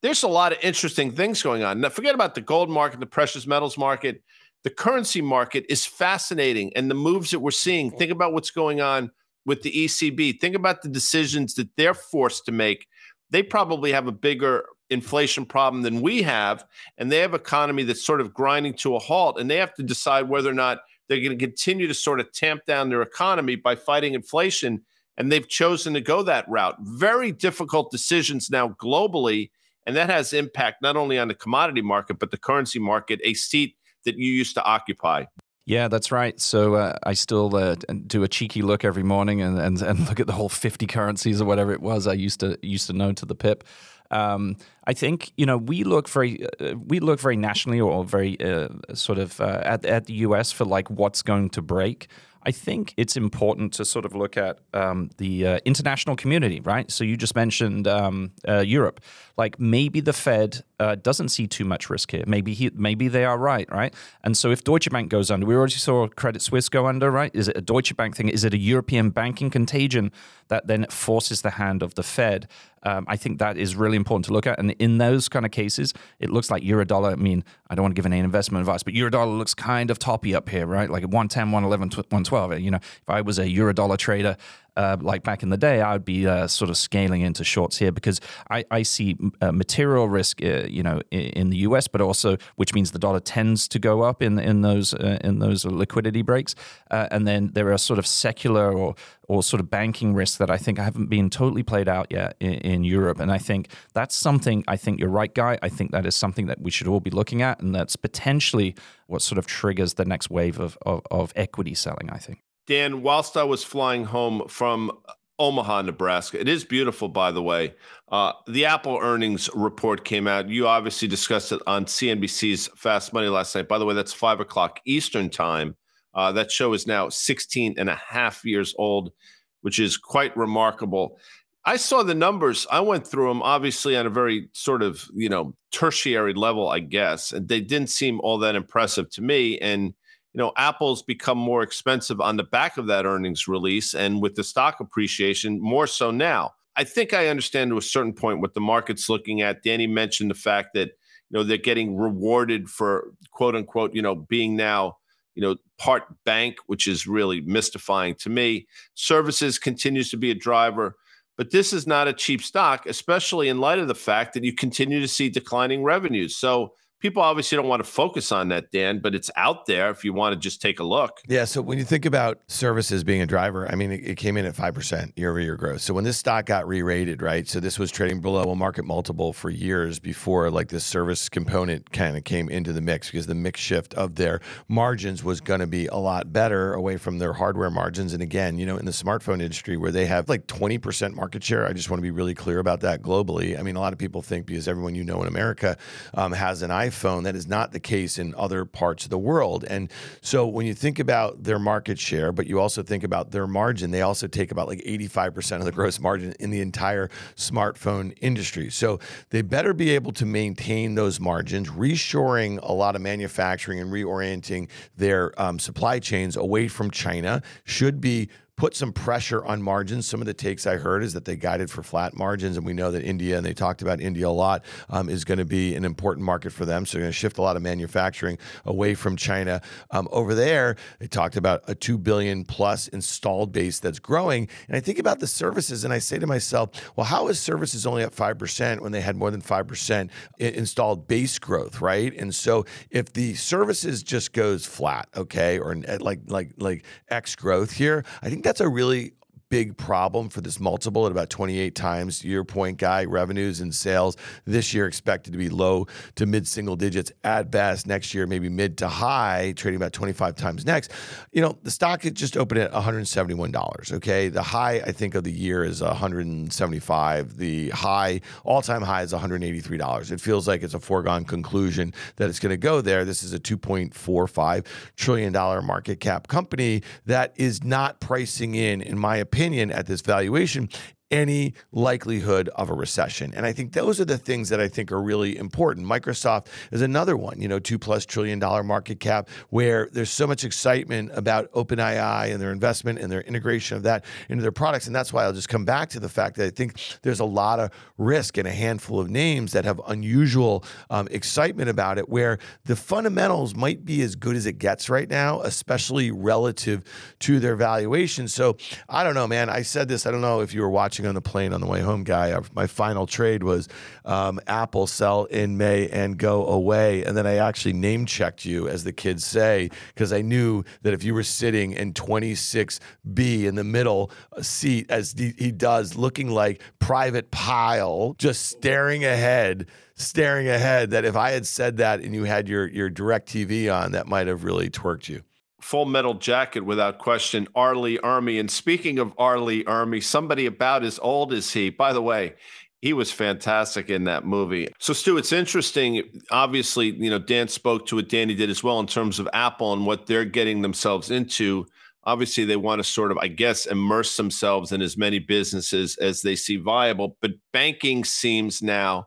There's a lot of interesting things going on. Now, forget about the gold market, the precious metals market. The currency market is fascinating, and the moves that we're seeing. Think about what's going on with the E C B. Think about the decisions that they're forced to make. They probably have a bigger inflation problem than we have, and they have an economy that's sort of grinding to a halt, and they have to decide whether or not they're going to continue to sort of tamp down their economy by fighting inflation, and they've chosen to go that route. Very difficult decisions now globally. And that has impact not only on the commodity market, but the currency market, a seat that you used to occupy. Yeah, that's right. So uh, I still uh, do a cheeky look every morning and, and and look at the whole fifty currencies or whatever it was I used to used to know to the pip. Um, I think, you know, we look very uh, we look very nationally or very uh, sort of uh, at at the U S for like what's going to break. I think it's important to sort of look at um, the uh, international community, right? So you just mentioned um, uh, Europe. Like maybe the Fed uh, doesn't see too much risk here. Maybe he, maybe they are right, right? And so if Deutsche Bank goes under, we already saw Credit Suisse go under, right? Is it a Deutsche Bank thing? Is it a European banking contagion that then forces the hand of the Fed? Um, I think that is really important to look at. And in those kind of cases, it looks like Eurodollar. I mean, I don't want to give any investment advice, but Eurodollar looks kind of toppy up here, right? Like one ten, one eleven, one twelve. You know, if I was a Eurodollar trader, uh, like back in the day, I would be uh, sort of scaling into shorts here because I, I see uh, material risk, uh, you know, in, in the U S, but also which means the dollar tends to go up in in those uh, in those liquidity breaks, uh, and then there are sort of secular or or sort of banking risks that I think haven't been totally played out yet in, in Europe, and I think that's something. I think you're right, Guy. I think that is something that we should all be looking at, and that's potentially what sort of triggers the next wave of of, of equity selling, I think. Dan, whilst I was flying home from Omaha, Nebraska, it is beautiful, by the way, uh, the Apple earnings report came out. You obviously discussed it on C N B C's Fast Money last night. By the way, that's five o'clock Eastern time. Uh, that show is now sixteen and a half years old, which is quite remarkable. I saw the numbers. I went through them, obviously, on a very sort of, you know, tertiary level, I guess, and they didn't seem all that impressive to me. And you know, Apple's become more expensive on the back of that earnings release and with the stock appreciation, more so now. I think I understand to a certain point what the market's looking at. Danny mentioned the fact that, you know, they're getting rewarded for, quote unquote, you know, being now, you know, part bank, which is really mystifying to me. Services continues to be a driver, but this is not a cheap stock, especially in light of the fact that you continue to see declining revenues. So people obviously don't want to focus on that, Dan, but it's out there if you want to just take a look. Yeah, so when you think about services being a driver, I mean, it, it came in at five percent year-over-year growth. So when this stock got re-rated, right, so this was trading below a market multiple for years before like this service component kind of came into the mix because the mix shift of their margins was going to be a lot better away from their hardware margins. And again, you know, in the smartphone industry where they have like twenty percent market share, I just want to be really clear about that globally. I mean, a lot of people think because everyone you know in America um, has an iPhone. Phone. That is not the case in other parts of the world. And so when you think about their market share, but you also think about their margin, they also take about like eighty-five percent of the gross margin in the entire smartphone industry. So they better be able to maintain those margins, reshoring a lot of manufacturing and reorienting their um, supply chains away from China should be put some pressure on margins. Some of the takes I heard is that they guided for flat margins, and we know that India, and they talked about India a lot, um, is going to be an important market for them. So they're going to shift a lot of manufacturing away from China. Um, over there, they talked about a two billion plus installed base that's growing. And I think about the services, and I say to myself, well, how is services only up five percent when they had more than five percent installed base growth, right? And so if the services just goes flat, okay, or like like like X growth here, I think that's a really big problem for this multiple at about twenty-eight times your point, Guy. Revenues and sales this year expected to be low to mid single digits at best. Next year, maybe mid to high, trading about twenty-five times next. You know, the stock it just opened at one hundred seventy-one dollars. Okay, the high I think of the year is one hundred seventy-five. The high, all time high, is one hundred eighty-three dollars. It feels like it's a foregone conclusion that it's going to go there. This is a two point four five trillion dollars market cap company that is not pricing in, in my opinion, at this valuation, any likelihood of a recession. And I think those are the things that I think are really important. Microsoft is another one, you know, two plus trillion dollar market cap, where there's so much excitement about OpenAI and their investment and their integration of that into their products. And that's why I'll just come back to the fact that I think there's a lot of risk in a handful of names that have unusual um, excitement about it, where the fundamentals might be as good as it gets right now, especially relative to their valuation. So I don't know, man, I said this, I don't know if you were watching on the plane on the way home, Guy. My final trade was um, Apple sell in May and go away. And then I actually name checked you, as the kids say, because I knew that if you were sitting in twenty-six B in the middle seat, as he does, looking like Private Pyle, just staring ahead, staring ahead, that if I had said that and you had your, your DirecTV on, that might have really twerked you. Full Metal Jacket, without question, Arlie Ermey. And speaking of Arlie Ermey, somebody about as old as he, by the way, he was fantastic in that movie. So, Stu, it's interesting. Obviously, you know, Dan spoke to it. Danny did as well in terms of Apple and what they're getting themselves into. Obviously, they want to sort of, I guess, immerse themselves in as many businesses as they see viable. But banking seems now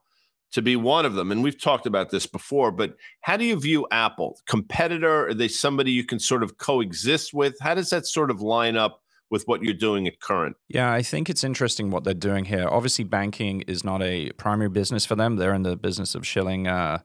to be one of them. And we've talked about this before, but how do you view Apple? Competitor? Are they somebody you can sort of coexist with? How does that sort of line up with what you're doing at Current? Yeah, I think it's interesting what they're doing here. Obviously, banking is not a primary business for them. They're in the business of shilling uh,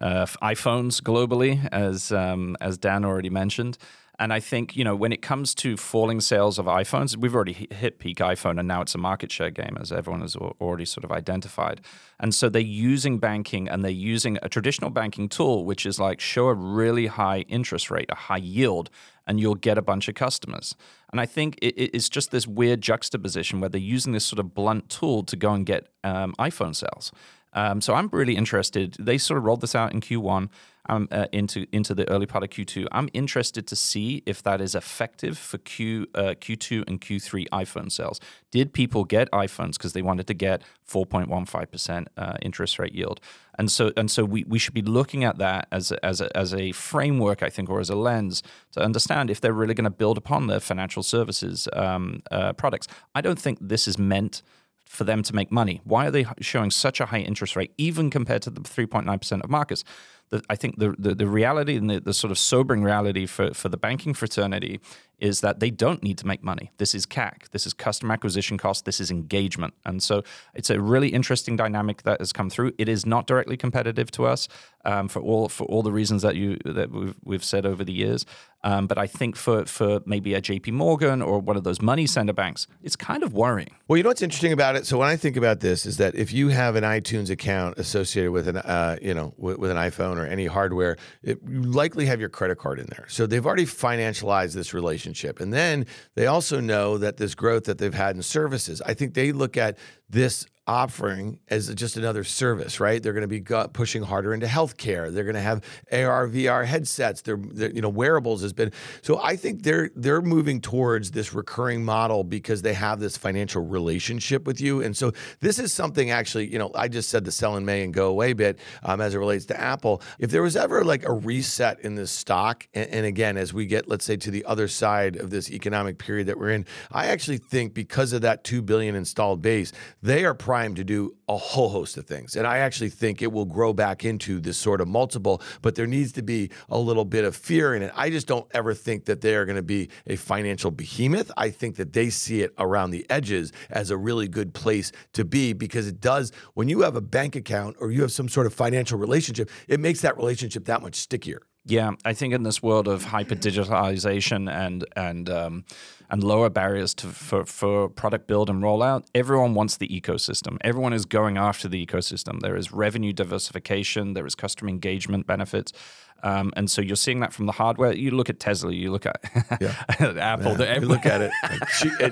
uh, iPhones globally, as um, as Dan already mentioned. and I think, you know, when it comes to falling sales of iPhones, we've already hit peak iPhone, and now it's a market share game, as everyone has already sort of identified. And so they're using banking, and they're using a traditional banking tool, which is like show a really high interest rate, a high yield, and you'll get a bunch of customers. And I think it, it's just this weird juxtaposition where they're using this sort of blunt tool to go and get um, iPhone sales. Um, so I'm really interested. They sort of rolled this out in Q one um, uh, into into the early part of Q two. I'm interested to see if that is effective for Q uh, Q two and Q three iPhone sales. Did people get iPhones because they wanted to get four point one five percent uh, interest rate yield? And so and so we, we should be looking at that as a, as a, as a framework, I think, or as a lens to understand if they're really going to build upon their financial services um, uh, products. I don't think this is meant for them to make money. Why are they showing such a high interest rate, even compared to the three point nine percent of markets? The, I think the, the, the reality and the, the sort of sobering reality for, for the banking fraternity is that they don't need to make money. This is C A C. This is customer acquisition cost. This is engagement. And so it's a really interesting dynamic that has come through. It is not directly competitive to us um, for all for all the reasons that you that we've, we've said over the years. Um, but I think for for maybe a J P Morgan or one of those money center banks, it's kind of worrying. Well, you know what's interesting about it? So when I think about this is that if you have an iTunes account associated with an uh, you know with, with an iPhone or any hardware, it, you likely have your credit card in there. So they've already financialized this relationship. And then they also know that this growth that they've had in services, I think they look at this offering as just another service, right? They're going to be pushing harder into healthcare. They're going to have A R, V R headsets. They're, they're, you know, wearables has been. So I think they're they're moving towards this recurring model because they have this financial relationship with you. And so this is something actually, you know, I just said the sell in May and go away bit um, as it relates to Apple. If there was ever like a reset in this stock, and, and again, as we get, let's say, to the other side of this economic period that we're in, I actually think because of that two billion installed base, they are primed to do a whole host of things. And I actually think it will grow back into this sort of multiple, but there needs to be a little bit of fear in it. I just don't ever think that they are going to be a financial behemoth. I think that they see it around the edges as a really good place to be, because it does, when you have a bank account or you have some sort of financial relationship, it makes that relationship that much stickier. Yeah, I think in this world of hyper-digitalization and and um, and lower barriers to for, for product build and rollout, everyone wants the ecosystem. Everyone is going after the ecosystem. There is revenue diversification. There is customer engagement benefits. Um, and so you're seeing that from the hardware. You look at Tesla, you look at yeah. Apple. Yeah. You look at it.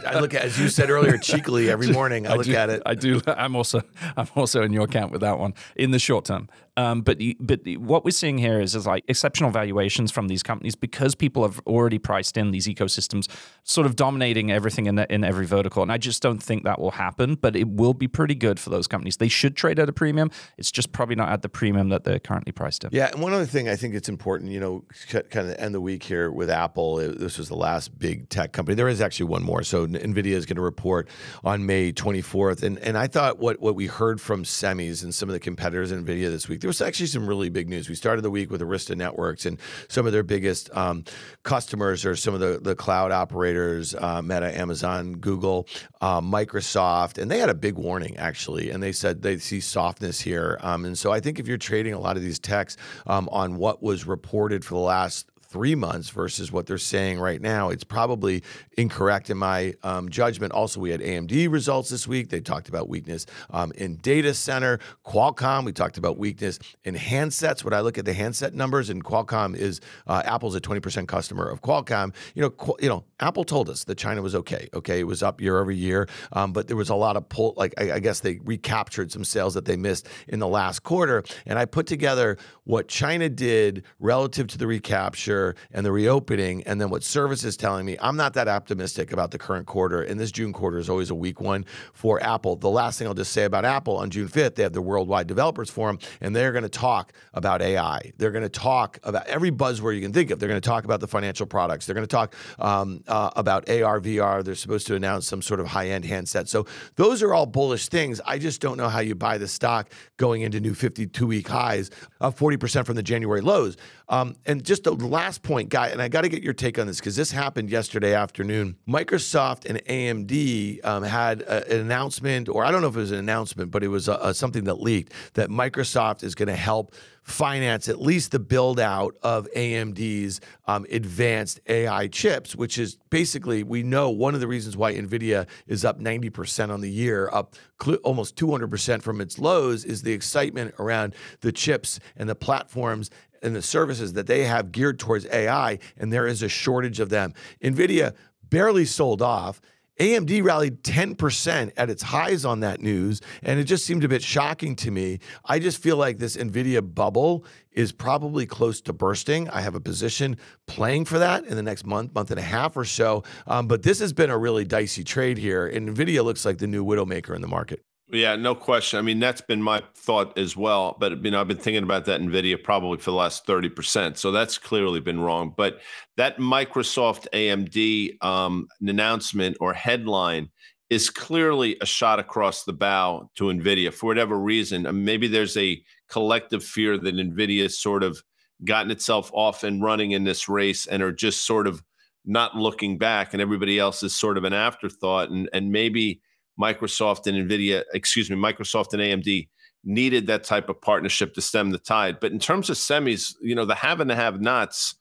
I look at, as you said earlier, cheekily every morning. I, I look do, at it. I do. I'm also, I'm also in your camp with that one in the short term. Um, but you, but what we're seeing here is, is like exceptional valuations from these companies because people have already priced in these ecosystems, sort of dominating everything in the, in every vertical. And I just don't think that will happen. But it will be pretty good for those companies. They should trade at a premium. It's just probably not at the premium that they're currently priced at. Yeah, and one other thing I think. It's important, you know, kind of end the week here with Apple. This was the last big tech company. There is actually one more. So NVIDIA is going to report on May twenty-fourth. And and I thought what, what we heard from semis and some of the competitors in NVIDIA this week, there was actually some really big news. We started the week with Arista Networks, and some of their biggest um, customers are some of the, the cloud operators, uh, Meta, Amazon, Google, uh, Microsoft. And they had a big warning, actually. And they said they see softness here. Um, and so I think if you're trading a lot of these techs um, on what was reported for the last three months versus what they're saying right now, it's probably incorrect in my um, judgment. Also, we had A M D results this week. They talked about weakness um, in data center. Qualcomm, we talked about weakness in handsets. When I look at the handset numbers, and Qualcomm is, uh, Apple's a twenty percent customer of Qualcomm. You know, qu- you know, Apple told us that China was okay. Okay, it was up year over year, um, but there was a lot of pull. Like I, I guess they recaptured some sales that they missed in the last quarter. And I put together what China did relative to the recapture and the reopening, and then what service is telling me. I'm not that optimistic about the current quarter, and this June quarter is always a weak one for Apple. The last thing I'll just say about Apple, on June fifth, they have the Worldwide Developers Forum, and they're going to talk about A I. They're going to talk about every buzzword you can think of. They're going to talk about the financial products. They're going to talk um, uh, about A R, V R. They're supposed to announce some sort of high-end handset. So those are all bullish things. I just don't know how you buy the stock going into new fifty-two-week highs of forty percent from the January lows. Um, and just the last last point, guy, and I got to get your take on this because this happened yesterday afternoon. Microsoft and A M D um, had a, an announcement, or I don't know if it was an announcement, but it was a, a, something that leaked that Microsoft is going to help finance at least the build out of A M D's um, advanced A I chips, which is basically, we know one of the reasons why NVIDIA is up ninety percent on the year, up cl- almost two hundred percent from its lows, is the excitement around the chips and the platforms and the services that they have geared towards A I, and there is a shortage of them. NVIDIA barely sold off. A M D rallied ten percent at its highs on that news, and it just seemed a bit shocking to me. I just feel like this NVIDIA bubble is probably close to bursting. I have a position playing for that in the next month, month and a half or so, um, but this has been a really dicey trade here, and NVIDIA looks like the new widowmaker in the market. Yeah, no question. I mean, that's been my thought as well. But, you know, I've been thinking about that NVIDIA probably for the last thirty percent. So that's clearly been wrong. But that Microsoft A M D um, announcement or headline is clearly a shot across the bow to NVIDIA for whatever reason. I mean, maybe there's a collective fear that NVIDIA's sort of gotten itself off and running in this race and are just sort of not looking back. And everybody else is sort of an afterthought. And, and maybe Microsoft and NVIDIA, excuse me, Microsoft and A M D needed that type of partnership to stem the tide. But in terms of semis, you know, the have and the have nots,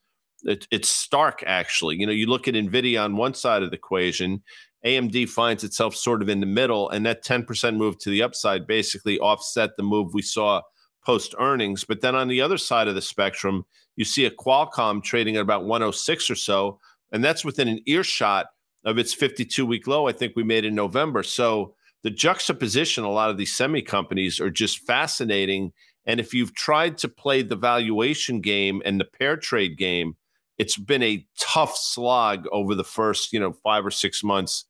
it, it's stark actually. You know, you look at NVIDIA on one side of the equation, A M D finds itself sort of in the middle, and that ten percent move to the upside basically offset the move we saw post earnings. But then on the other side of the spectrum, you see a Qualcomm trading at about one oh six or so, and that's within an earshot of its fifty-two week low, I think we made in November. So the juxtaposition, a lot of these semi companies are just fascinating. And if you've tried to play the valuation game and the pair trade game, it's been a tough slog over the first, you know, five or six months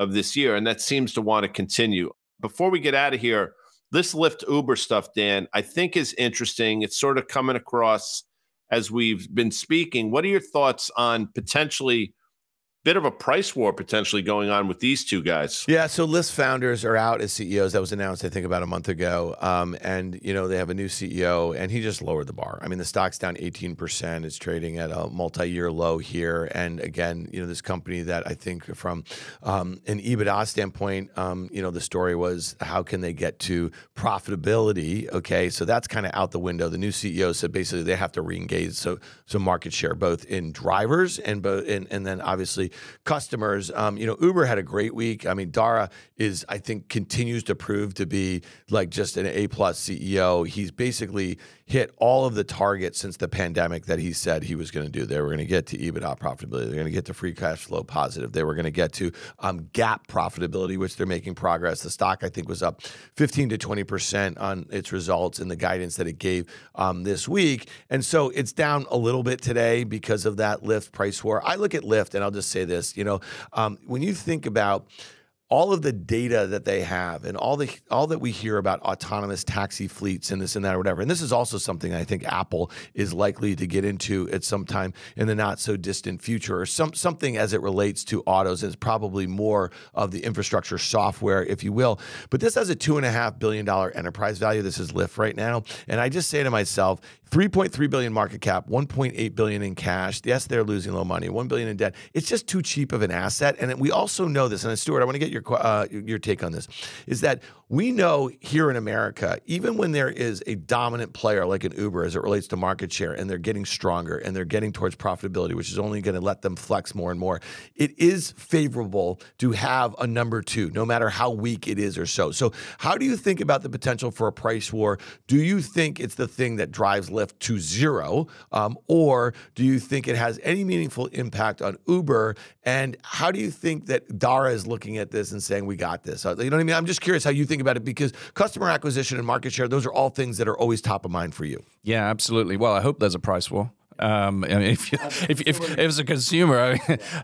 of this year. And that seems to want to continue. Before we get out of here, this Lyft Uber stuff, Dan, I think is interesting. It's sort of coming across as we've been speaking. What are your thoughts on potentially bit of a price war potentially going on with these two guys? Yeah, so Lyft founders are out as C E Os. That was announced, I think, about a month ago. Um, and, you know, they have a new C E O, and he just lowered the bar. I mean, the stock's down eighteen percent. It's trading at a multi-year low here. And, again, you know, this company that I think from um, an EBITDA standpoint, um, you know, the story was how can they get to profitability, okay? So that's kind of out the window. The new C E O said basically they have to reengage so, so market share, both in drivers and both, and, and then obviously customers. Um, you know, Uber had a great week. I mean, Dara is, I think, continues to prove to be like just an A-plus C E O. He's basically hit all of the targets since the pandemic that he said he was going to do. They were going to get to EBITDA profitability. They're going to get to free cash flow positive. They were going to get to um, gap profitability, which they're making progress. The stock, I think, was up fifteen to twenty percent on its results and the guidance that it gave um, this week. And so it's down a little bit today because of that Lyft price war. I look at Lyft, and I'll just say this, you know, um, when you think about all of the data that they have and all the all that we hear about autonomous taxi fleets and this and that or whatever, and this is also something I think Apple is likely to get into at some time in the not so distant future, or some something as it relates to autos is probably more of the infrastructure software, if you will. But this has a two and a half billion dollar enterprise value. This is Lyft right now, and I just say to myself, three point three billion market cap, one point eight billion in cash. Yes, they're losing low money, one billion in debt. It's just too cheap of an asset, and we also know this. And Stuart, I want to get your Uh, your take on this, is that we know here in America, even when there is a dominant player like an Uber as it relates to market share, and they're getting stronger and they're getting towards profitability, which is only going to let them flex more and more, it is favorable to have a number two, no matter how weak it is or so. So how do you think about the potential for a price war? Do you think it's the thing that drives Lyft to zero? Um, or do you think it has any meaningful impact on Uber? And how do you think that Dara is looking at this and saying, we got this? You know what I mean? I'm just curious how you think about it, because customer acquisition and market share, those are all things that are always top of mind for you. Yeah, absolutely. Well, I hope there's a price war. Um, I mean, if, you, if, if, if as a consumer, I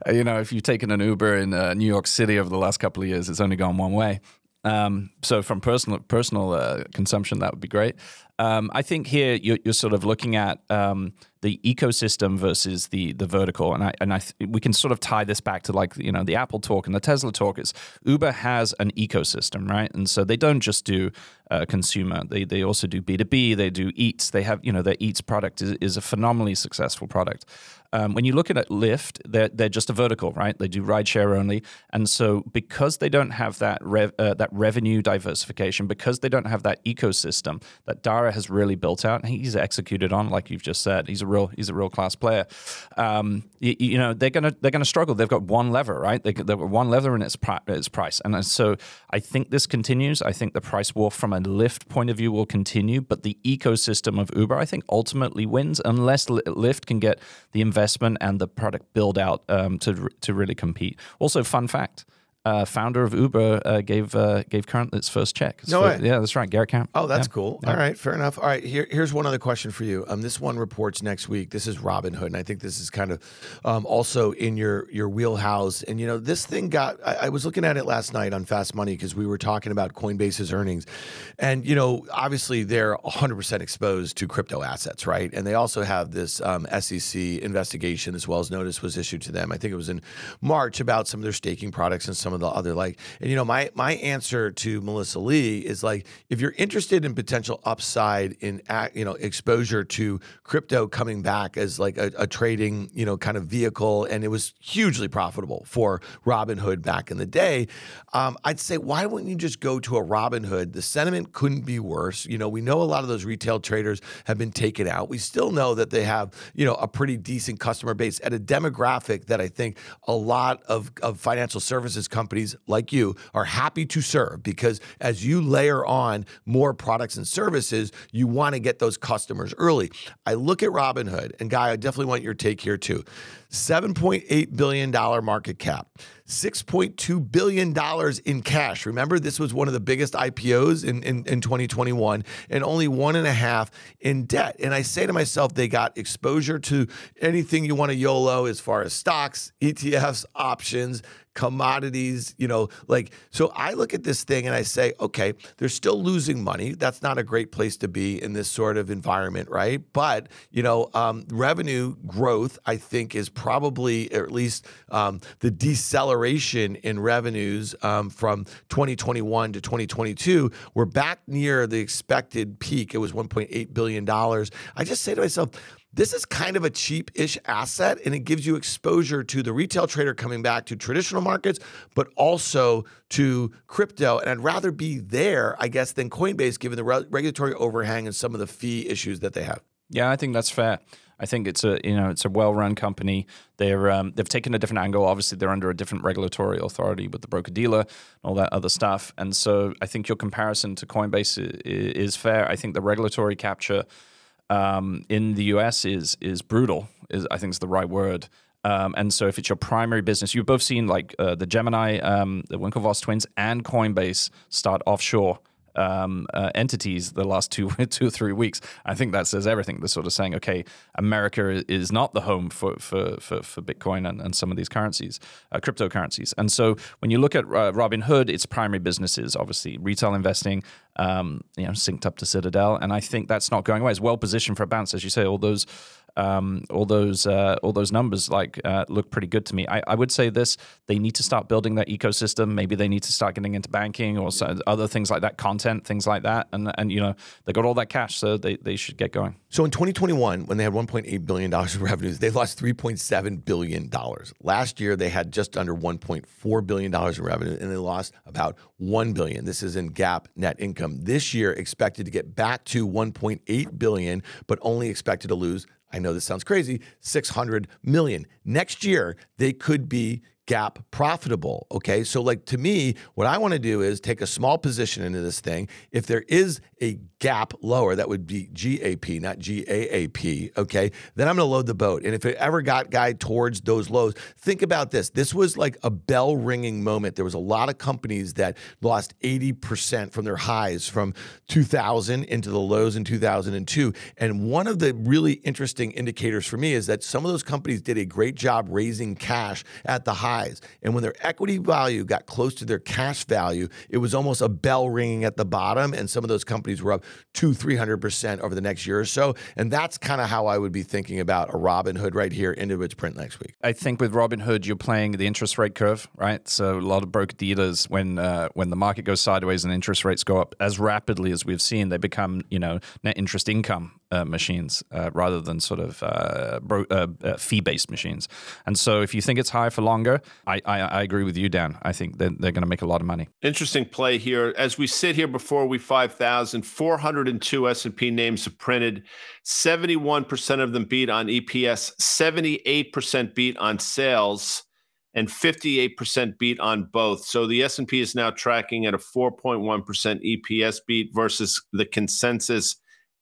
mean, you know, if you've taken an Uber in uh, New York City over the last couple of years, it's only gone one way. Um, so from personal personal uh, consumption, that would be great. Um, I think here you're, you're sort of looking at um, the ecosystem versus the the vertical. And I and I th- we can sort of tie this back to, like, you know, the Apple talk and the Tesla talk. It's Uber has an ecosystem, right? And so they don't just do uh, consumer. They they also do B two B. They do Eats. They have, you know, their Eats product is, is a phenomenally successful product. Um, when you look at Lyft, they're, they're just a vertical, right? They do rideshare only. And so because they don't have that rev, uh, that revenue diversification, because they don't have that ecosystem that Dara has really built out, and he's executed on, like you've just said, he's a real he's a real class player. Um, you, you know, they're gonna they're gonna struggle. They've got one lever, right? They, they've got one lever, and it's pri- it's price. And so I think this continues. I think the price war from a Lyft point of view will continue, but the ecosystem of Uber, I think, ultimately wins unless Lyft can get the investment investment and the product build out um, to to really compete. Also, fun fact: uh, founder of Uber uh, gave uh, gave Current its first check. It's no first, way. Yeah, that's right, Garrett Camp. Oh, that's yeah. cool. Yeah. All right, fair enough. All right, here, here's one other question for you. Um, this one reports next week. This is Robinhood, and I think this is kind of um, also in your your wheelhouse. And you know, this thing got. I, I was looking at it last night on Fast Money because we were talking about Coinbase's earnings, and you know, obviously they're one hundred percent exposed to crypto assets, right? And they also have this um, S E C investigation, as well as notice was issued to them. I think it was in March about some of their staking products and some of the other, like, and you know, my my answer to Melissa Lee is like, if you're interested in potential upside in, you know, exposure to crypto coming back as like a, a trading, you know, kind of vehicle, and it was hugely profitable for Robinhood back in the day, um, I'd say, why wouldn't you just go to a Robinhood? The sentiment couldn't be worse. You know, we know a lot of those retail traders have been taken out. We still know that they have, you know, a pretty decent customer base at a demographic that I think a lot of, of financial services companies companies like you are happy to serve, because as you layer on more products and services, you want to get those customers early. I look at Robinhood, and Guy, I definitely want your take here too. seven point eight billion dollars market cap, six point two billion dollars in cash. Remember, this was one of the biggest I P Os in, in, in twenty twenty-one, and only one and a half in debt. And I say to myself, they got exposure to anything you want to YOLO as far as stocks, E T Fs, options, commodities, you know, like, so I look at this thing and I say, okay, they're still losing money. That's not a great place to be in this sort of environment, right? But, you know, um, revenue growth, I think, is probably, or at least um, the deceleration in revenues um, from twenty twenty-one to twenty twenty-two, we're back near the expected peak. It was one point eight billion dollars. I just say to myself, this is kind of a cheap-ish asset, and it gives you exposure to the retail trader coming back to traditional markets, but also to crypto. And I'd rather be there, I guess, than Coinbase, given the re- regulatory overhang and some of the fee issues that they have. Yeah, I think that's fair. I think it's a you know it's a well-run company. They're um, they've taken a different angle. Obviously, they're under a different regulatory authority with the broker-dealer and all that other stuff. And so I think your comparison to Coinbase is fair. I think the regulatory capture Um, in the U S is is brutal, is I think is the right word. Um, and so if it's your primary business, you've both seen like uh, the Gemini, um, the Winklevoss twins, and Coinbase start offshore um, uh, entities the last two two or three weeks. I think that says everything. They're sort of saying, okay, America is not the home for for for, for Bitcoin and, and some of these currencies, uh, cryptocurrencies. And so when you look at uh, Robinhood, its primary business is obviously retail investing. Um, you know, synced up to Citadel, and I think that's not going away. It's well positioned for a bounce, as you say. All those, um, all those, uh, all those numbers like uh, look pretty good to me. I, I would say this: they need to start building their ecosystem. Maybe they need to start getting into banking or some other things like that, content, things like that. And and you know, they got all that cash, so they, they should get going. So in twenty twenty-one, when they had one point eight billion dollars of revenues, they lost three point seven billion dollars. Last year, they had just under one point four billion dollars in revenue, and they lost about one billion dollars. This is in GAAP net income. This year expected to get back to one point eight billion dollars, but only expected to lose, I know this sounds crazy, six hundred million dollars. Next year, they could be GAAP profitable, okay? So like to me, what I want to do is take a small position into this thing. If there is a gap lower, that would be G A P, not G A A P, okay? Then I'm going to load the boat. And if it ever got Guy towards those lows, think about this. This was like a bell ringing moment. There was a lot of companies that lost eighty percent from their highs from two thousand into the lows in two thousand two. And one of the really interesting indicators for me is that some of those companies did a great job raising cash at the high highs. And when their equity value got close to their cash value, it was almost a bell ringing at the bottom. And some of those companies were up two, three hundred percent over the next year or so. And that's kind of how I would be thinking about a Robinhood right here into its print next week. I think with Robinhood, you're playing the interest rate curve, right? So a lot of broker dealers, when uh, when the market goes sideways and interest rates go up as rapidly as we've seen, they become, you know, net interest income uh, machines uh, rather than sort of uh, bro- uh, uh, fee-based machines. And so if you think it's high for longer, I, I, I agree with you, Dan. I think they're, they're going to make a lot of money. Interesting play here. As we sit here before we five thousand, four hundred two S and P names have printed. seventy-one percent of them beat on E P S, seventy-eight percent beat on sales, and fifty-eight percent beat on both. So the S and P is now tracking at a four point one percent E P S beat versus the consensus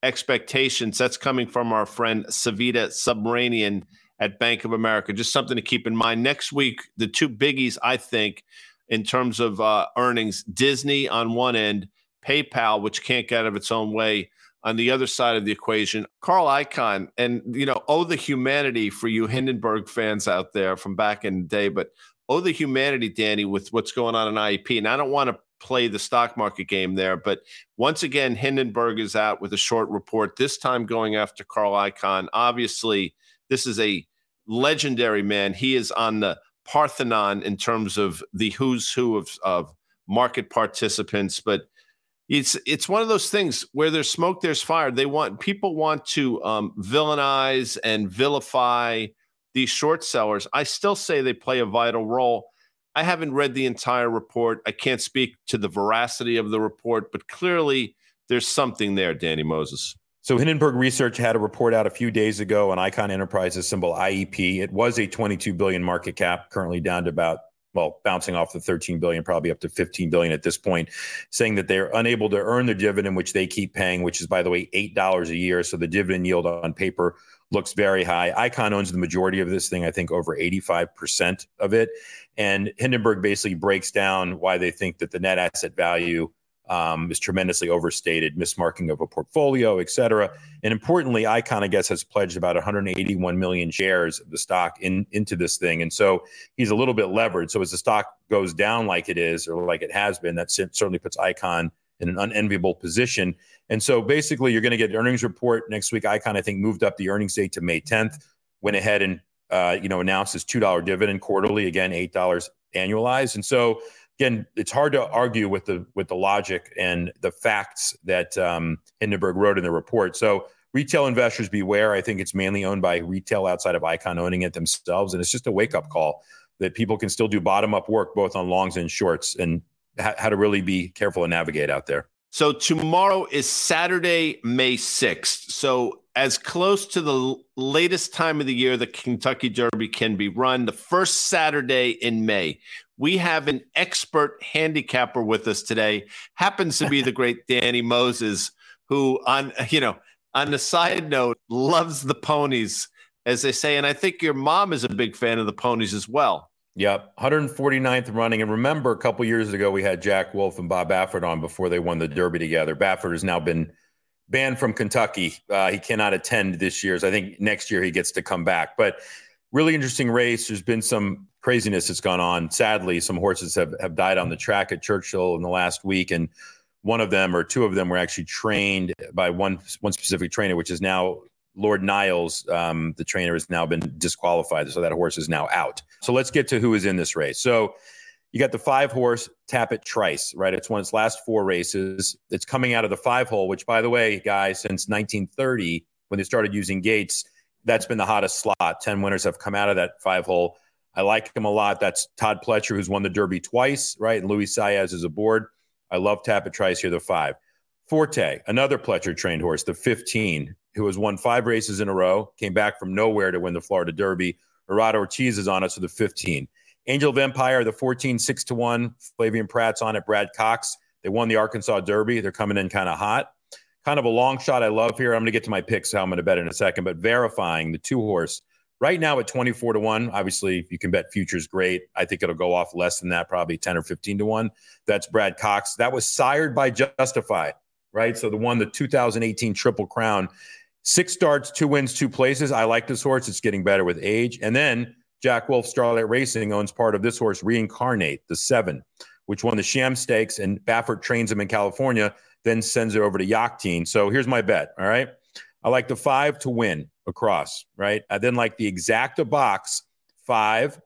expectations. That's coming from our friend Savita Subramanian at Bank of America. Just something to keep in mind. Next week, the two biggies, I think, in terms of uh, earnings, Disney on one end, PayPal, which can't get out of its own way, on the other side of the equation. Carl Icahn, and, you know, oh, the humanity for you Hindenburg fans out there from back in the day, but oh, the humanity, Danny, with what's going on in I E P. And I don't want to play the stock market game there, but once again, Hindenburg is out with a short report, this time going after Carl Icahn. Obviously, this is a legendary man. He is on the Parthenon in terms of the who's who of, of market participants. But it's it's one of those things where there's smoke, there's fire. They want people want to um, villainize and vilify these short sellers. I still say they play a vital role. I haven't read the entire report. I can't speak to the veracity of the report, but clearly there's something there, Danny Moses. So Hindenburg Research had a report out a few days ago on Icahn Enterprises, symbol I E P. It was a twenty-two billion dollars market cap, currently down to about, well, bouncing off the thirteen billion dollars, probably up to fifteen billion dollars at this point, saying that they're unable to earn their dividend, which they keep paying, which is, by the way, eight dollars a year. So the dividend yield on paper looks very high. Icahn owns the majority of this thing, I think over eighty-five percent of it. And Hindenburg basically breaks down why they think that the net asset value Um, is tremendously overstated, mismarking of a portfolio, et cetera. And importantly, Icahn, I guess, has pledged about one hundred eighty-one million shares of the stock in, into this thing. And so he's a little bit levered. So as the stock goes down like it is or like it has been, that certainly puts Icahn in an unenviable position. And so basically, you're going to get an earnings report next week. Icahn, I think, moved up the earnings date to May tenth, went ahead and uh, you know, announced his two dollars dividend quarterly, again, eight dollars annualized. And so again, it's hard to argue with the with the logic and the facts that um, Hindenburg wrote in the report. So retail investors beware. I think it's mainly owned by retail outside of Icahn owning it themselves. And it's just a wake-up call that people can still do bottom-up work both on longs and shorts, and ha- how to really be careful and navigate out there. So tomorrow is Saturday, May sixth. So as close to the l- latest time of the year the Kentucky Derby can be run, the first Saturday in May. We have an expert handicapper with us today. Happens to be the great Danny Moses, who on you know on the side note loves the ponies, as they say. And I think your mom is a big fan of the ponies as well. Yep, one hundred forty-ninth running. And remember, a couple years ago we had Jack Wolf and Bob Baffert on before they won the Derby together. Baffert has now been banned from Kentucky. Uh, he cannot attend this year's. I think next year he gets to come back, but. Really interesting race. There's been some craziness that's gone on. Sadly, some horses have, have died on the track at Churchill in the last week. And one of them or two of them were actually trained by one one specific trainer, which is now Lord Niles. Um, the trainer has now been disqualified. So that horse is now out. So let's get to who is in this race. So you got the five horse Tapit Trice, right? It's won its last four races. It's coming out of the five hole, which, by the way, guys, since nineteen thirty, when they started using gates, that's been the hottest slot. ten winners have come out of that five hole. I like him a lot. That's Todd Pletcher, who's won the Derby twice, right? And Luis Saez is aboard. I love Tapit Trice here, the five. Forte, another Pletcher-trained horse, the fifteen, who has won five races in a row, came back from nowhere to win the Florida Derby. Arad Ortiz is on it, so the fifteen. Angel of Empire, the fourteen, six to one. Flavian Pratt's on it, Brad Cox. They won the Arkansas Derby. They're coming in kind of hot. Kind of a long shot I love here. I'm going to get to my picks, how I'm going to bet in a second. But Verifying, the two horse, right now at twenty-four to one. Obviously, you can bet futures great. I think it'll go off less than that, probably ten or fifteen to one. That's Brad Cox. That was sired by Justified, right? So the one, the two thousand eighteen Triple Crown. Six starts, two wins, two places. I like this horse. It's getting better with age. And then Jack Wolf Starlight Racing owns part of this horse, Reincarnate, the seven, which won the Sham Stakes, and Baffert trains him in California, then sends it over to Yachtin. So here's my bet, all right? I like the five to win across, right? I then like the exacta box, five,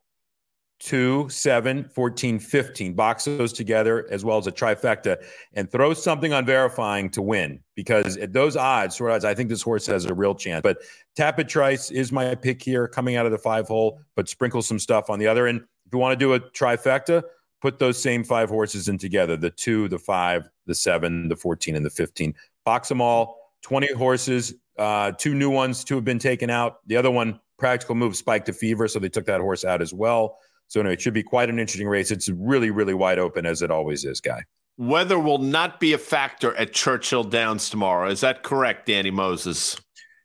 two, seven, fourteen, fifteen. Box those together as well as a trifecta and throw something on verifying to win, because at those odds, sort of odds, I think this horse has a real chance. But Tapit Trice is my pick here coming out of the five hole, but sprinkle some stuff on the other end. If you want to do a trifecta, put those same five horses in together, the two, the five, the seven, the fourteen, and the fifteen. Box them all. twenty horses, uh, two new ones, two have been taken out. The other one, Practical Move, spiked to fever, so they took that horse out as well. So anyway, it should be quite an interesting race. It's really, really wide open, as it always is, Guy. Weather will not be a factor at Churchill Downs tomorrow. Is that correct, Danny Moses?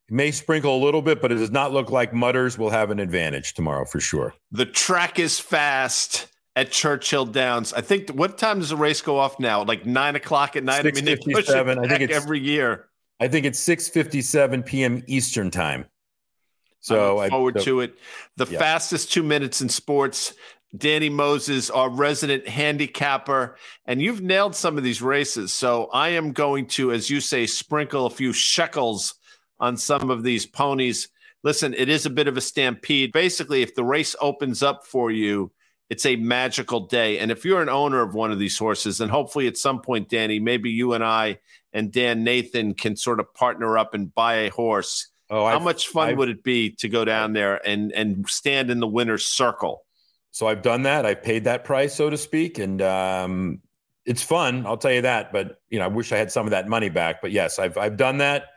It may sprinkle a little bit, but it does not look like mudders will have an advantage tomorrow for sure. The track is fast at Churchill Downs. I think, what time does the race go off now? Like nine o'clock at night? I mean, they push it back I think it's, every year. I think it's six fifty-seven p.m. Eastern time. So I look forward I, so, to it. The yeah. fastest two minutes in sports. Danny Moses, our resident handicapper, and you've nailed some of these races. So I am going to, as you say, sprinkle a few shekels on some of these ponies. Listen, it is a bit of a stampede. Basically, if the race opens up for you, it's a magical day. And if you're an owner of one of these horses, then hopefully at some point, Danny, maybe you and I and Dan Nathan can sort of partner up and buy a horse. Oh, How I've, much fun I've, would it be to go down there and, and stand in the winner's circle? So I've done that. I paid that price, so to speak. And um, it's fun, I'll tell you that. But, you know, I wish I had some of that money back. But, yes, I've I've done that,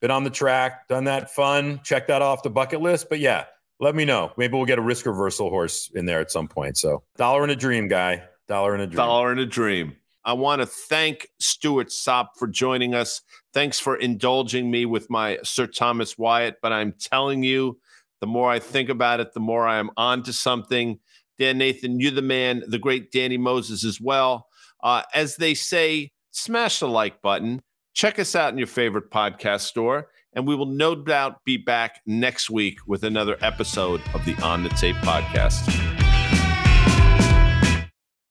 been on the track, done that, fun, check that off the bucket list. But, yeah. Let me know. Maybe we'll get a risk reversal horse in there at some point. So dollar and a dream, Guy. Dollar and a dream. Dollar and a dream. I want to thank Stuart Sopp for joining us. Thanks for indulging me with my Sir Thomas Wyatt. But I'm telling you, the more I think about it, the more I am on to something. Dan Nathan, you're the man, the great Danny Moses as well. Uh, as they say, smash the like button. Check us out in your favorite podcast store. And we will no doubt be back next week with another episode of the On the Tape podcast.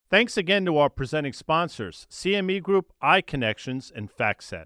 Thanks again to our presenting sponsors, C M E Group, iConnections, and FactSet.